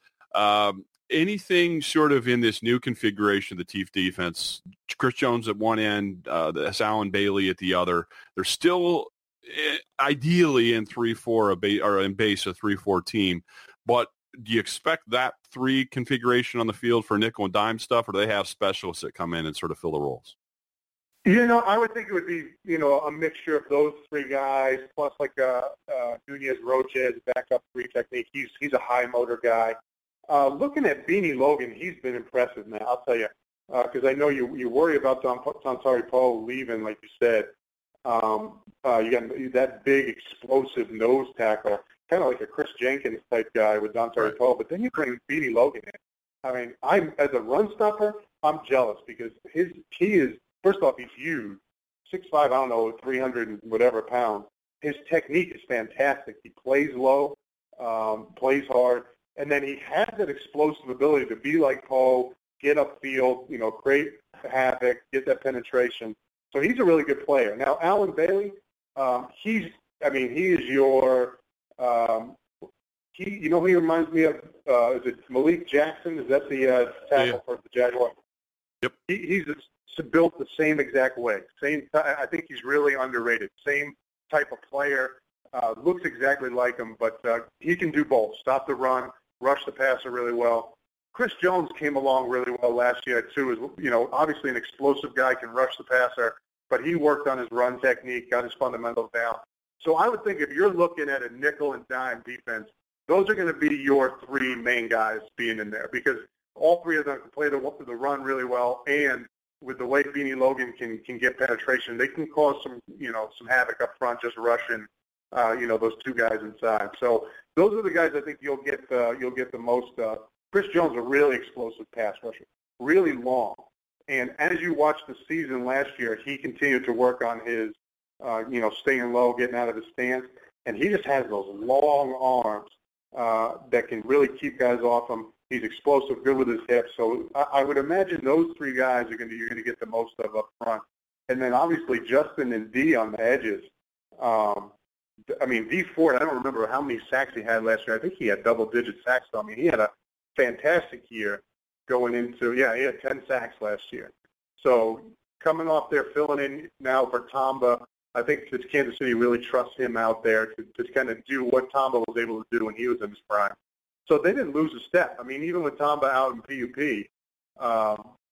Anything sort of in this new configuration of the Chiefs defense, Chris Jones at one end, Allen Bailey at the other, they're still ideally in 3-4 or in base a 3-4 team. But do you expect that three configuration on the field for nickel and dime stuff, or do they have specialists that come in and sort of fill the roles? I would think it would be, a mixture of those three guys, plus like Nunez Roches, backup three technique. He's a high motor guy. Looking at Beanie Logan, he's been impressive, man. I'll tell you. because I know you worry about Dont'a Hightower leaving, like you said. You got that big, explosive nose tackle, kind of like a Chris Jenkins type guy with Dont'a Hightower. But then you bring Beanie Logan in. I mean, I'm as a run stopper, I'm jealous because he is, first off, he's huge, 6'5", I don't know, 300 and whatever pounds. His technique is fantastic. He plays low, plays hard, and then he has that explosive ability to be like Poe, get upfield, you know, create havoc, get that penetration. So he's a really good player. Now, Alan Bailey, he reminds me of, is it Malik Jackson? Is that the tackle for the Jaguars? Yep. He's built the same exact way. I think he's really underrated. Same type of player. Looks exactly like him, but he can do both. Stop the run, rush the passer really well. Chris Jones came along really well last year, too. Is, you know, obviously an explosive guy, can rush the passer, but he worked on his run technique, got his fundamentals down. So I would think if you're looking at a nickel and dime defense, those are going to be your three main guys being in there because all three of them can play the run really well, and with the way Beanie Logan can get penetration, they can cause some havoc up front just rushing those two guys inside. So those are the guys I think you'll get the most. Chris Jones, a really explosive pass rusher, really long, and as you watch the season last year, he continued to work on his staying low, getting out of his stance, and he just has those long arms. That can really keep guys off him. He's explosive, good with his hips. So I would imagine those three guys you're going to get the most of up front. And then obviously Justin and D on the edges. D Ford, I don't remember how many sacks he had last year. I think he had double-digit sacks. I mean, he had a fantastic year he had 10 sacks last year. So coming off there, filling in now for Tomba, I think that Kansas City really trusts him out there to kind of do what Tomba was able to do when he was in his prime. So they didn't lose a step. I mean, even with Tomba out in PUP,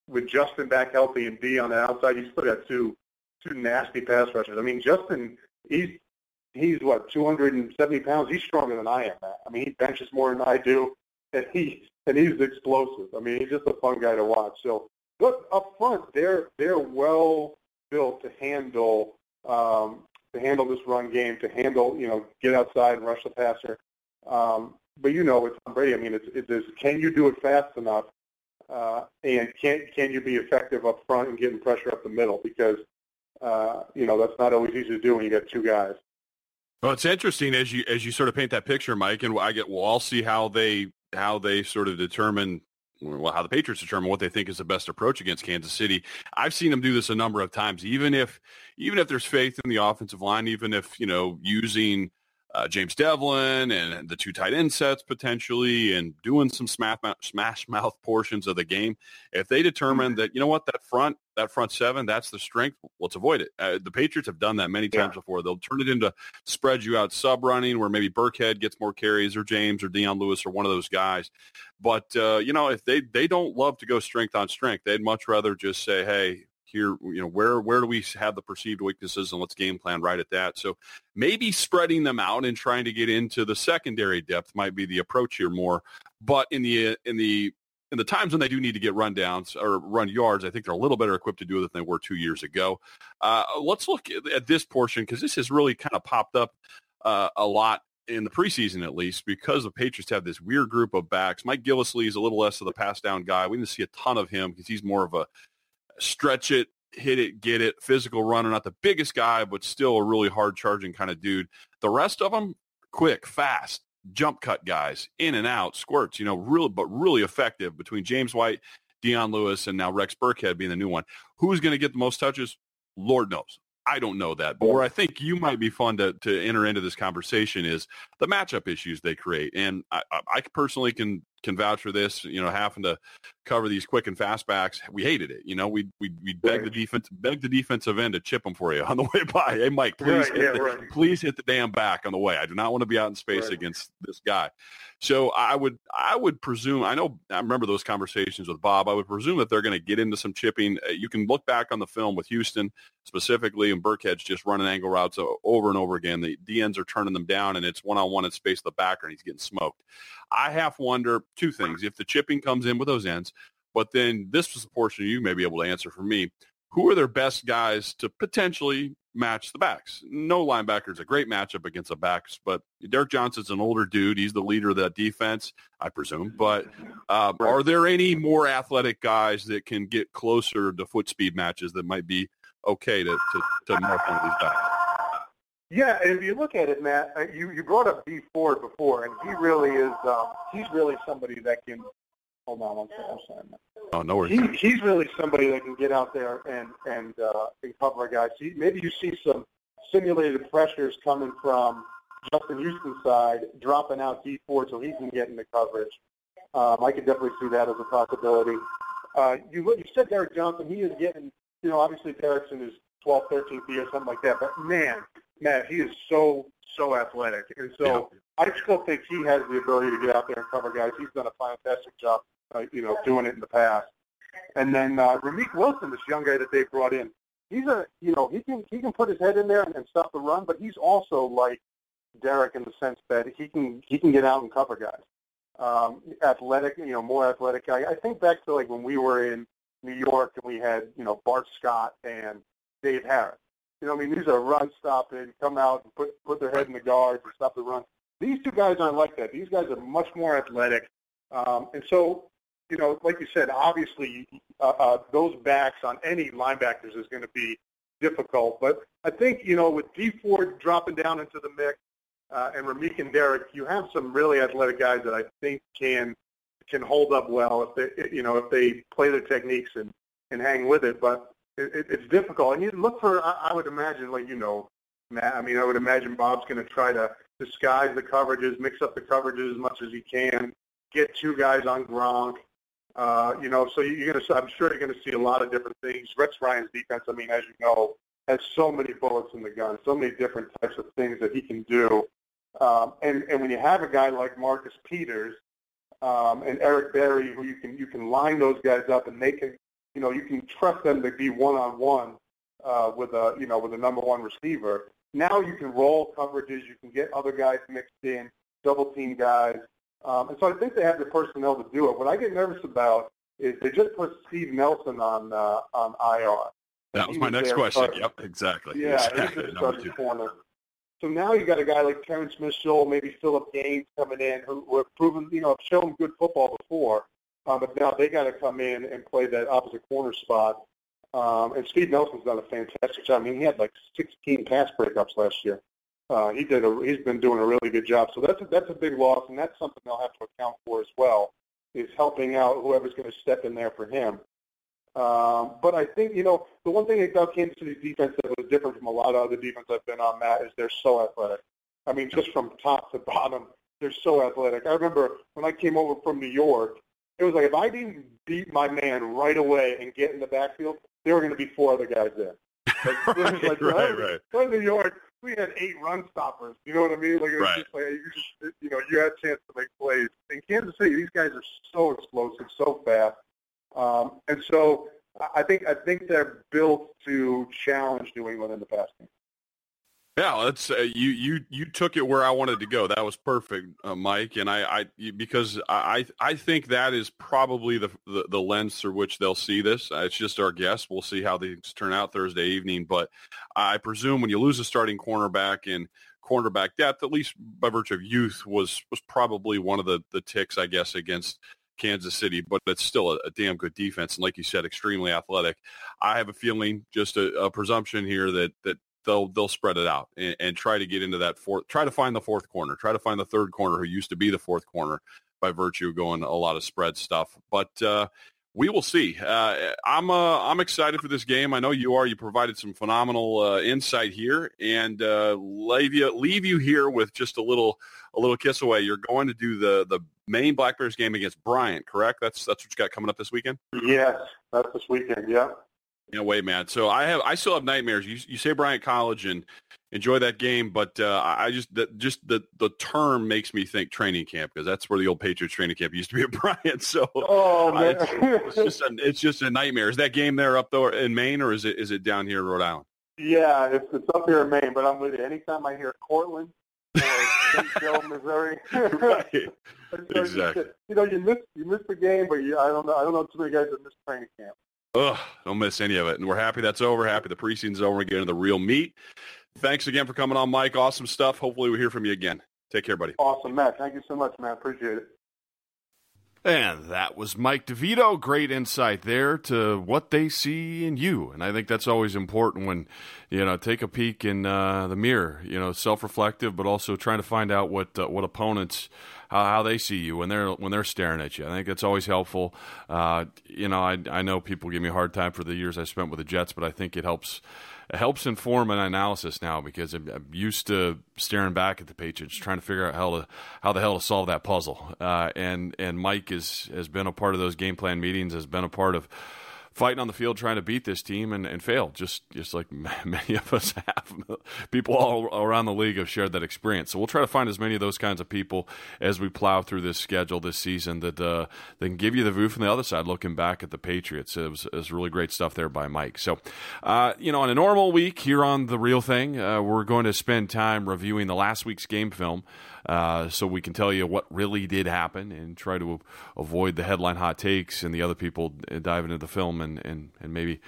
with Justin back healthy and D on the outside, you still got two nasty pass rushers. I mean, Justin, he's what, 270 pounds? He's stronger than I am, Matt. I mean, he benches more than I do, and he's explosive. I mean, he's just a fun guy to watch. So, look, up front, they're well-built to handle – this run game, to handle, get outside and rush the passer. But, with Tom Brady, I mean, it's can you do it fast enough, and can you be effective up front and getting pressure up the middle? Because, that's not always easy to do when you got two guys. Well, it's interesting as you sort of paint that picture, Mike, and I'll see how they sort of determine – how the Patriots determine what they think is the best approach against Kansas City. I've seen them do this a number of times, even if there's faith in the offensive line, even if, using James Devlin and the two tight end sets potentially and doing some smash mouth portions of the game. If they determine that, that front seven, that's the strength, let's avoid it. The Patriots have done that many times before. They'll turn it into spread you out sub running where maybe Burkhead gets more carries or James or Deion Lewis or one of those guys. But, if they don't love to go strength on strength, they'd much rather just say, hey, here, where do we have the perceived weaknesses, and let's game plan right at that. So maybe spreading them out and trying to get into the secondary depth might be the approach here more. But in the times when they do need to get rundowns or run yards, I think they're a little better equipped to do it than they were 2 years ago. Let's look at this portion because this has really kind of popped up a lot in the preseason, at least, because the Patriots have this weird group of backs. Mike Gillislee is a little less of the pass down guy. We didn't see a ton of him because he's more of a stretch it, hit it, get it, physical runner, not the biggest guy, but still a really hard-charging kind of dude. The rest of them, quick, fast, jump-cut guys, in and out, squirts, really effective between James White, Deion Lewis, and now Rex Burkhead being the new one. Who's going to get the most touches? Lord knows. I don't know that. But where I think you might be fun to enter into this conversation is the matchup issues they create. And I personally can vouch for this, having to cover these quick and fast backs. We hated it. We begged the defensive end to chip them for you on the way by. Hey, Mike, please hit the damn back on the way. I do not want to be out in space against this guy. So I would presume, I remember those conversations with Bob. I would presume that they're going to get into some chipping. You can look back on the film with Houston specifically, and Burkhead's just running angle routes over and over again. The DNs are turning them down, and it's one-on-one in space to the backer, and he's getting smoked. I half wonder two things. If the chipping comes in with those ends, But then this was the portion you may be able to answer for me. Who are their best guys to potentially match the backs? No linebacker's a great matchup against the backs, but Derek Johnson's an older dude. He's the leader of that defense, I presume. But are there any more athletic guys that can get closer to foot speed matches that might be okay to mark one of these backs? Yeah, if you look at it, Matt, you brought up D Ford before, and he really is he's really somebody that can – Hold on one second. I'm sorry, Matt. Oh, no worries. He's really somebody that can get out there and cover guys. Maybe you see some simulated pressures coming from Justin Houston's side, dropping out D Ford so he can get into coverage. I could definitely see that as a possibility. You said Derek Johnson. He is getting, you know, obviously Derek's in his 12th, 13th year, something like that. But, man, Matt, he is so athletic. And so I still think he has the ability to get out there and cover guys. He's done a fantastic job, doing it in the past. And then Ramik Wilson, this young guy that they brought in, he's he can put his head in there and stop the run, but he's also like Derek in the sense that he can get out and cover guys. Athletic, more athletic guy. I think back to like when we were in New York and we had Bart Scott and Dave Harris. These are run stopping, come out and put their head in the guards and stop the run. These two guys aren't like that. These guys are much more athletic. And so, like you said, obviously those backs on any linebackers is going to be difficult. But I think, with D Ford dropping down into the mix and Ramik and Derek, you have some really athletic guys that I think can hold up well if they play their techniques and hang with it. But it's difficult. And you look for, I would imagine, Matt, I would imagine Bob's going to try to disguise the coverages, mix up the coverages as much as he can, get two guys on Gronk, so I'm sure you're going to see a lot of different things. Rex Ryan's defense, as you know, has so many bullets in the gun, so many different types of things that he can do. And when you have a guy like Marcus Peters and Eric Berry, who you can line those guys up and they can, you can trust them to be one-on-one with a number one receiver. Now you can roll coverages, you can get other guys mixed in, double-team guys. And so I think they have the personnel to do it. What I get nervous about is they just put Steve Nelson on IR. That was my next question. First. Yep, exactly. Yeah, exactly. He's the corner. So now you got a guy like Terrence Mitchell, maybe Philip Gaines coming in, who have proven, have shown good football before, but now they got to come in and play that opposite corner spot. And Steve Nelson's done a fantastic job. He had like 16 pass breakups last year. He's been doing a really good job. So that's a big loss, and that's something they'll have to account for as well, is helping out whoever's going to step in there for him. But I think, the one thing about Kansas City's defense that was different from a lot of other defense I've been on, Matt, is they're so athletic. Just from top to bottom, they're so athletic. I remember when I came over from New York, it was like if I didn't beat my man right away and get in the backfield, there were going to be four other guys there. Like, in New York, we had 8 run stoppers. You know what I mean? Like, it was just like you had a chance to make plays. In Kansas City, these guys are so explosive, so fast, and so I think they're built to challenge New England in the past game. Yeah, that's you took it where I wanted to go. That was perfect, Mike. And I think that is probably the lens through which they'll see this. It's just our guess. We'll see how things turn out Thursday evening. But I presume when you lose a starting cornerback and cornerback depth, at least by virtue of youth, was probably one of the ticks, I guess, against Kansas City, but it's still a damn good defense. And like you said, extremely athletic. I have a feeling, just a presumption here, that they'll spread it out and try to get into that fourth, try to find the fourth corner, try to find the third corner who used to be the fourth corner by virtue of going a lot of spread stuff. But we will see. I'm excited for this game. I know you are. You provided some phenomenal insight here, and leave you here with just a little kiss away. You're going to do the main Black Bears game against Bryant, correct? That's what you got coming up this weekend. Yes, that's this weekend. Yeah. In a way, man. So I still have nightmares. You say Bryant College and enjoy that game, but the term makes me think training camp, because that's where the old Patriots training camp used to be at Bryant. So man. It's just a nightmare. Is that game there up there in Maine, or is it down here in Rhode Island? Yeah, it's up here in Maine. But I'm with you. Anytime I hear Cortland, Jacksonville, Missouri. Right. Exactly. You know, you miss the game, but I don't know too many guys that miss training camp. Ugh, don't miss any of it. And we're happy that's over. Happy the preseason's over. We get into the real meat. Thanks again for coming on, Mike. Awesome stuff. Hopefully we'll hear from you again. Take care, buddy. Awesome, Matt. Thank you so much, man. Appreciate it. And that was Mike DeVito. Great insight there to what they see in you. And I think that's always important when, you know, take a peek in the mirror, you know, self-reflective, but also trying to find out what opponents, how they see you when they're staring at you. I think that's always helpful. You know, I know people give me a hard time for the years I spent with the Jets, but I think it helps inform an analysis now, because I'm used to staring back at the Patriots, trying to figure out how the hell to solve that puzzle. And Mike has been a part of those game plan meetings, has been a part of fighting on the field, trying to beat this team and fail, just like many of us have. People all around the league have shared that experience. So we'll try to find as many of those kinds of people as we plow through this schedule this season that they can give you the view from the other side looking back at the Patriots. It was really great stuff there by Mike. So, you know, on a normal week here on The Real Thing, we're going to spend time reviewing the last week's game film. So we can tell you what really did happen and try to avoid the headline hot takes and the other people diving into the film and maybe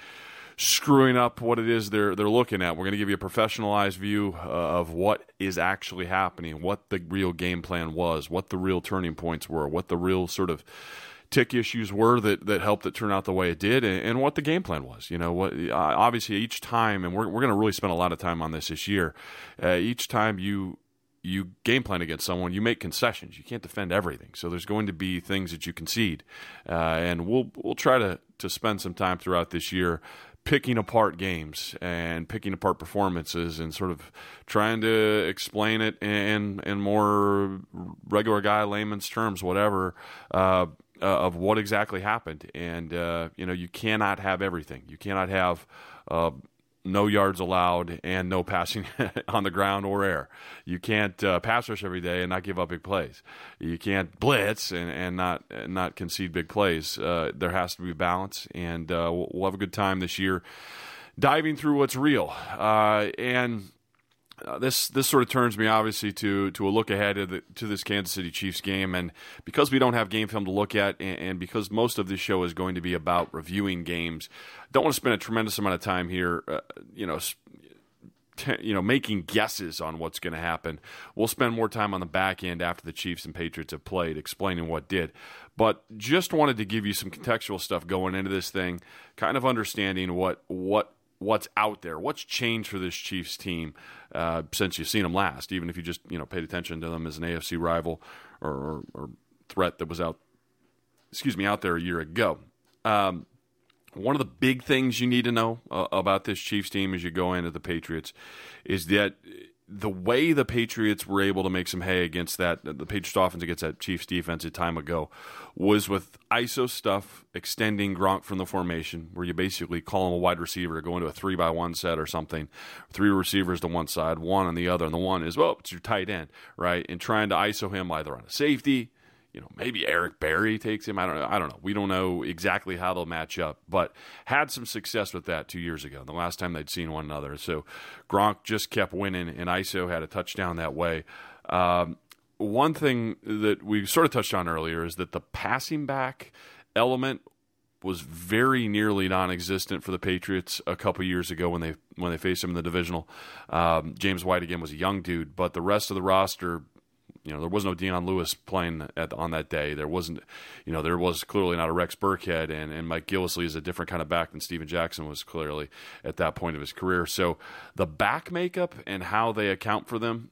screwing up what it is they're looking at. We're going to give you a professionalized view of what is actually happening, what the real game plan was, what the real turning points were, what the real sort of tick issues were that helped it turn out the way it did, and what the game plan was. You know, obviously each time, and we're going to really spend a lot of time on this year, each time you game plan against someone, you make concessions. You can't defend everything. So there's going to be things that you concede. And we'll try to spend some time throughout this year picking apart games and picking apart performances and sort of trying to explain it in more regular guy, layman's terms, whatever, of what exactly happened. And, you know, you cannot have everything. You cannot have no yards allowed and no passing on the ground or air. You can't pass rush every day and not give up big plays. You can't blitz and not concede big plays. There has to be balance, and we'll have a good time this year diving through what's real. This sort of turns me, obviously, to a look ahead to this Kansas City Chiefs game. And because we don't have game film to look at, and because most of this show is going to be about reviewing games, don't want to spend a tremendous amount of time here, making guesses on what's going to happen. We'll spend more time on the back end after the Chiefs and Patriots have played, explaining what did. But just wanted to give you some contextual stuff going into this thing, kind of understanding what's out there, what's changed for this Chiefs team since you've seen them last, even if you just, you know, paid attention to them as an AFC rival or threat that was out there a year ago. One of the big things you need to know about this Chiefs team as you go into the Patriots is that the way the Patriots were able to make some hay against the Patriots offense against that Chiefs defense a time ago was with ISO stuff, extending Gronk from the formation, where you basically call him a wide receiver to go into a 3-by-1 set or something, 3 receivers to one side, one on the other, and the one is, well, it's your tight end, right? And trying to ISO him either on a safety, you know, maybe Eric Berry takes him. I don't know. We don't know exactly how they'll match up, but had some success with that 2 years ago, the last time they'd seen one another. So Gronk just kept winning, and ISO had a touchdown that way. One thing that we sort of touched on earlier is that the passing back element was very nearly non-existent for the Patriots a couple years ago when they faced him in the divisional. James White, again, was a young dude, but the rest of the roster, you know, there was no Deion Lewis playing on that day. There wasn't, you know, there was clearly not a Rex Burkhead, and Mike Gillislee is a different kind of back than Steven Jackson was clearly at that point of his career. So the back makeup and how they account for them,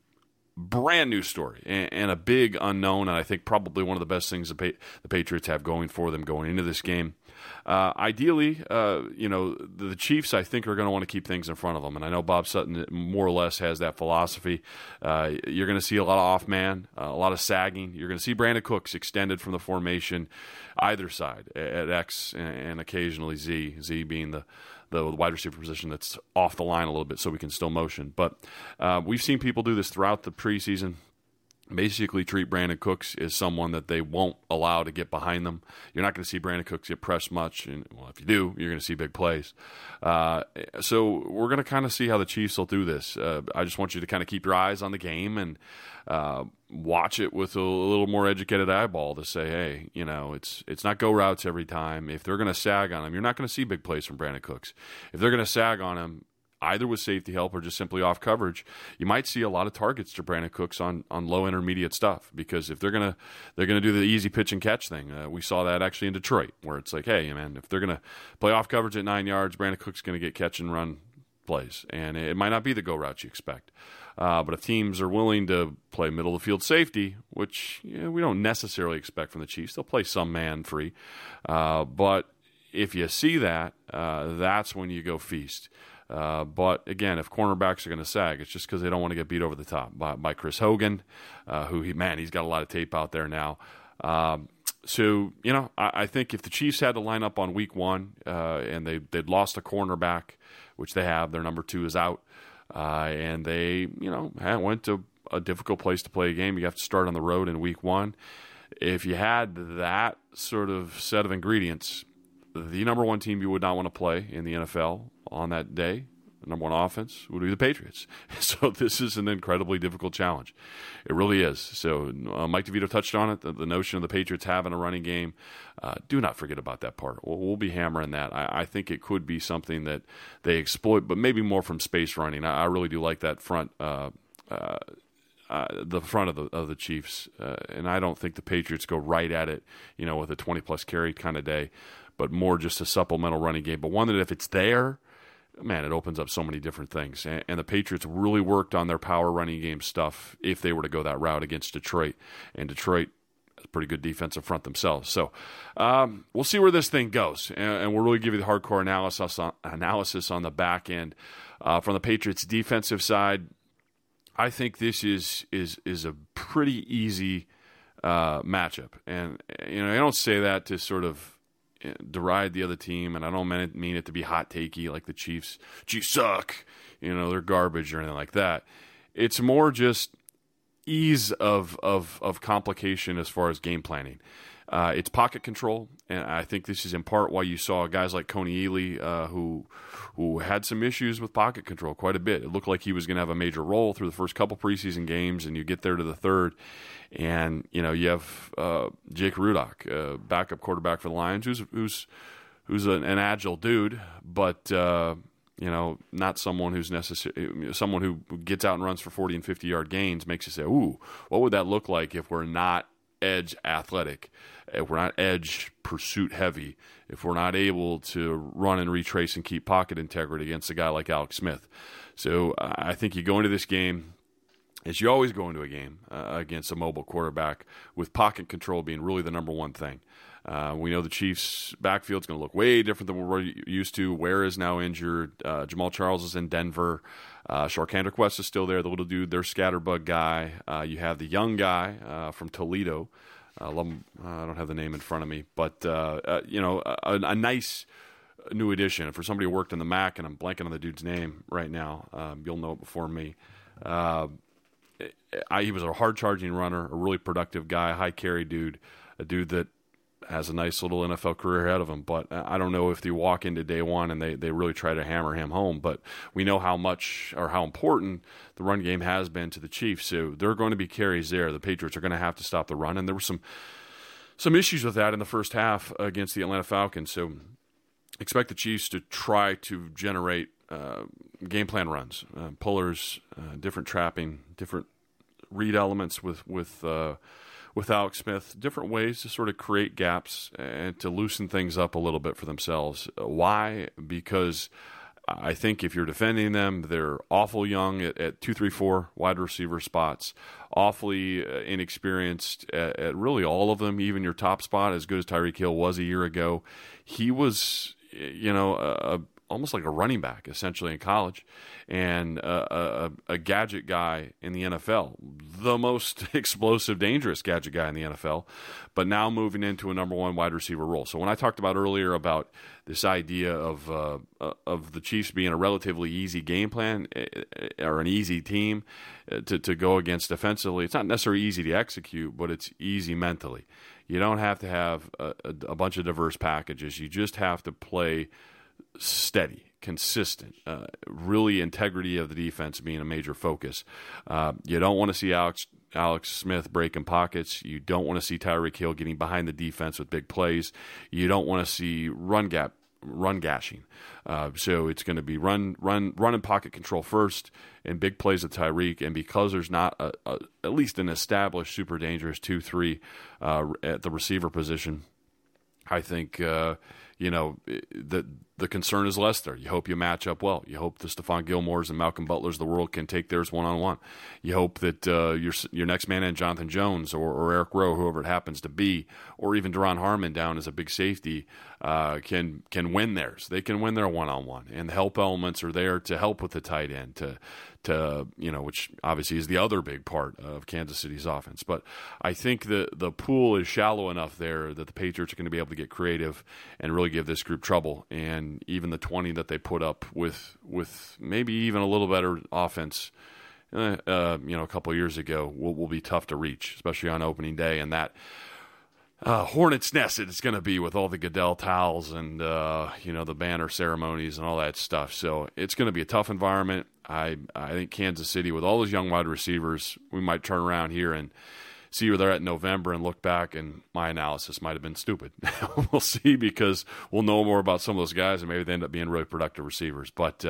brand new story and a big unknown, and I think probably one of the best things the Patriots have going for them going into this game. Ideally, you know, the Chiefs, I think, are going to want to keep things in front of them, and I know Bob Sutton more or less has that philosophy. You're going to see a lot of off-man, a lot of sagging. You're going to see Brandon Cooks extended from the formation either side at X and occasionally Z, Z being the wide receiver position that's off the line a little bit so we can still motion. But we've seen people do this throughout the preseason. basically treat Brandon Cooks as someone that they won't allow to get behind them. You're not going to see Brandon Cooks get pressed much. And, well, if you do, you're going to see big plays. So we're going to kind of see how the Chiefs will do this. I just want you to kind of keep your eyes on the game and watch it with a little more educated eyeball to say, hey, you know, it's not go routes every time. If they're going to sag on him, you're not going to see big plays from Brandon Cooks. If they're going to sag on him, either with safety help or just simply off coverage, you might see a lot of targets to Brandon Cooks on low intermediate stuff, because if they're gonna do the easy pitch and catch thing, we saw that actually in Detroit, where it's like, hey man, if they're gonna play off coverage at 9 yards, Brandon Cooks is gonna get catch and run plays, and it might not be the go route you expect. But if teams are willing to play middle of the field safety, which we don't necessarily expect from the Chiefs, they'll play some man free. But if you see that, that's when you go feast. But again, if cornerbacks are going to sag, it's just because they don't want to get beat over the top by Chris Hogan, who's got a lot of tape out there now. I think if the Chiefs had to line up on week one and they'd lost a cornerback, which they have, their number two is out, and they went to a difficult place to play a game. You have to start on the road in week one. If you had that sort of set of ingredients, the number one team you would not want to play in the NFL on that day, the number one offense, would be the Patriots. So this is an incredibly difficult challenge. It really is. So Mike DeVito touched on it, the notion of the Patriots having a running game. Do not forget about that part. We'll be hammering that. I think it could be something that they exploit, but maybe more from space running. I really do like that front the front of the Chiefs, and I don't think the Patriots go right at it, with a 20-plus carry kind of day, but more just a supplemental running game. But one that if it's there, man, it opens up so many different things. And the Patriots really worked on their power running game stuff if they were to go that route against Detroit. And Detroit has a pretty good defensive front themselves. So we'll see where this thing goes. And we'll really give you the hardcore analysis on the back end. From the Patriots' defensive side, I think this is a pretty easy matchup, and I don't say that to sort of deride the other team, and I don't mean it to be hot takey like the Chiefs suck, they're garbage or anything like that. It's more just ease of complication as far as game planning. It's pocket control, and I think this is in part why you saw guys like Coney Ealy, who had some issues with pocket control quite a bit. It looked like he was going to have a major role through the first couple preseason games, and you get there to the third, and you have Jake Rudock, backup quarterback for the Lions, who's an agile dude, but not someone who's necessary. Someone who gets out and runs for 40 and 50 yard gains makes you say, "Ooh, what would that look like if we're not edge athletic, if we're not edge pursuit heavy, if we're not able to run and retrace and keep pocket integrity against a guy like Alex Smith?" So I think you go into this game, as you always go into a game against a mobile quarterback, with pocket control being really the number one thing. We know the Chiefs' backfield's going to look way different than what we're used to. Ware is now injured. Jamal Charles is in Denver. Sharkander Quest is still there, the little dude, their scatterbug guy. You have the young guy from Toledo. I don't have the name in front of me, but a nice new addition. For somebody who worked in the MAC, and I'm blanking on the dude's name right now, you'll know it before me. He was a hard-charging runner, a really productive guy, high-carry dude, a dude that has a nice little NFL career ahead of him. But I don't know if they walk into day one and they really try to hammer him home. But we know how much or how important the run game has been to the Chiefs. So there are going to be carries there. The Patriots are going to have to stop the run. And there were some issues with that in the first half against the Atlanta Falcons. So expect the Chiefs to try to generate game plan runs, pullers, different trapping, different read elements with Alex Smith, different ways to sort of create gaps and to loosen things up a little bit for themselves. Why? Because I think if you're defending them, they're awful young at 2, 3, 4 wide receiver spots, awfully inexperienced at really all of them, even your top spot, as good as Tyreek Hill was a year ago. He was, almost like a running back, essentially, in college, and a gadget guy in the NFL. the most explosive, dangerous gadget guy in the NFL, but now moving into a number one wide receiver role. So when I talked about earlier about this idea of the Chiefs being a relatively easy game plan or an easy team to go against defensively, it's not necessarily easy to execute, but it's easy mentally. You don't have to have a bunch of diverse packages. You just have to play steady, consistent, really integrity of the defense being a major focus. You don't want to see Alex Smith breaking pockets. You don't want to see Tyreek Hill getting behind the defense with big plays. You don't want to see run gashing. So it's going to be run and pocket control first and big plays of Tyreek. And because there's not at least an established super dangerous 2-3 at the receiver position, I think, the concern is less there. You hope you match up well. You hope the Stephon Gilmores and Malcolm Butlers of the world can take theirs one-on-one. You hope that your next man in Jonathan Jones or Eric Rowe, whoever it happens to be, or even Daron Harmon down as a big safety, can win theirs. They can win their one-on-one. And the help elements are there to help with the tight end, to which obviously is the other big part of Kansas City's offense. But I think the pool is shallow enough there that the Patriots are going to be able to get creative and really give this group trouble. And even the 20 that they put up with maybe even a little better offense, a couple years ago, will be tough to reach, especially on opening day. And that hornet's nest it's going to be with all the Goodell towels and the banner ceremonies and all that stuff. So it's going to be a tough environment. I think Kansas City, with all those young wide receivers, we might turn around here and see where they're at in November and look back, and my analysis might have been stupid. We'll see, because we'll know more about some of those guys, and maybe they end up being really productive receivers. But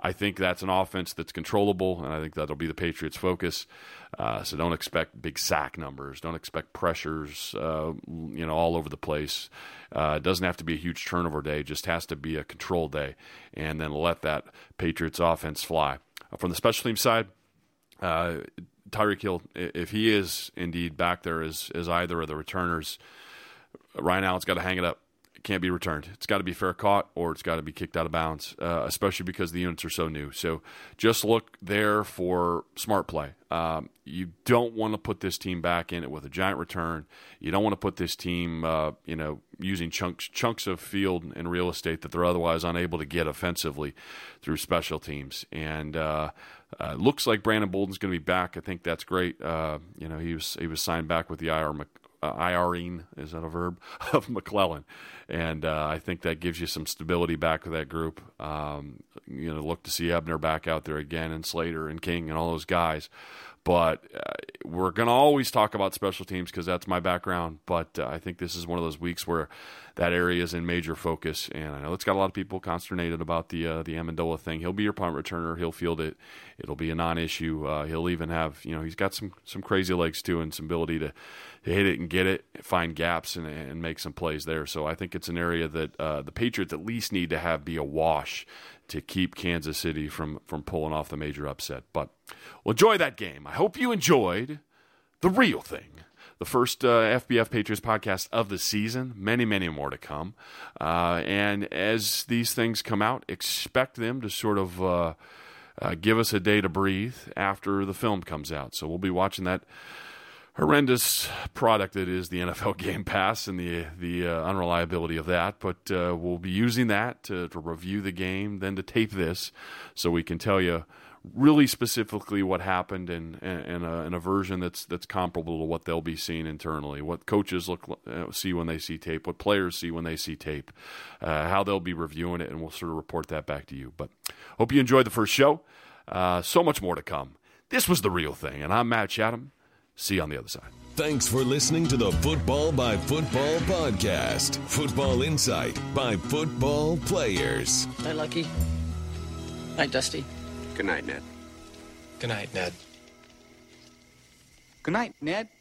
I think that's an offense that's controllable, and I think that'll be the Patriots' focus. So don't expect big sack numbers. Don't expect pressures, all over the place. It doesn't have to be a huge turnover day. It just has to be a control day, and then let that Patriots offense fly. From the special team side, Tyreek Hill, if he is indeed back there as either of the returners, Ryan Allen's got to hang it up. It can't be returned. It's got to be fair caught, or it's got to be kicked out of bounds, especially because the units are so new. So just look there for smart play. You don't want to put this team back in it with a giant return. You don't want to put this team, using chunks of field and real estate that they're otherwise unable to get offensively through special teams. And looks like Brandon Bolden's going to be back. I think that's great. He was signed back with the IRing, is that a verb, of McClellan. And I think that gives you some stability back with that group. Look to see Ebner back out there again, and Slater and King and all those guys. But we're going to always talk about special teams because that's my background. But I think this is one of those weeks where that area is in major focus. And I know it's got a lot of people consternated about the Amendola thing. He'll be your punt returner. He'll field it. It'll be a non-issue. He'll even have, he's got some crazy legs too, and some ability to hit it and get it, find gaps and make some plays there. So I think it's an area that the Patriots at least need to have be a wash to keep Kansas City from pulling off the major upset. But we'll enjoy that game. I hope you enjoyed the real thing, the first FBF Patriots podcast of the season. Many, many more to come. And as these things come out, expect them to sort of give us a day to breathe after the film comes out. So we'll be watching that horrendous product that is the NFL Game Pass and the unreliability of that, but we'll be using that to review the game, then to tape this, so we can tell you really specifically what happened and a version that's comparable to what they'll be seeing internally, what coaches see when they see tape, what players see when they see tape, how they'll be reviewing it, and we'll sort of report that back to you. But hope you enjoyed the first show. So much more to come. This was The Real Thing, and I'm Matt Chatham. See you on the other side. Thanks for listening to the Football by Football podcast. Football insight by football players. Night, Lucky. Night, Dusty. Good night, Ned. Good night, Ned. Good night, Ned.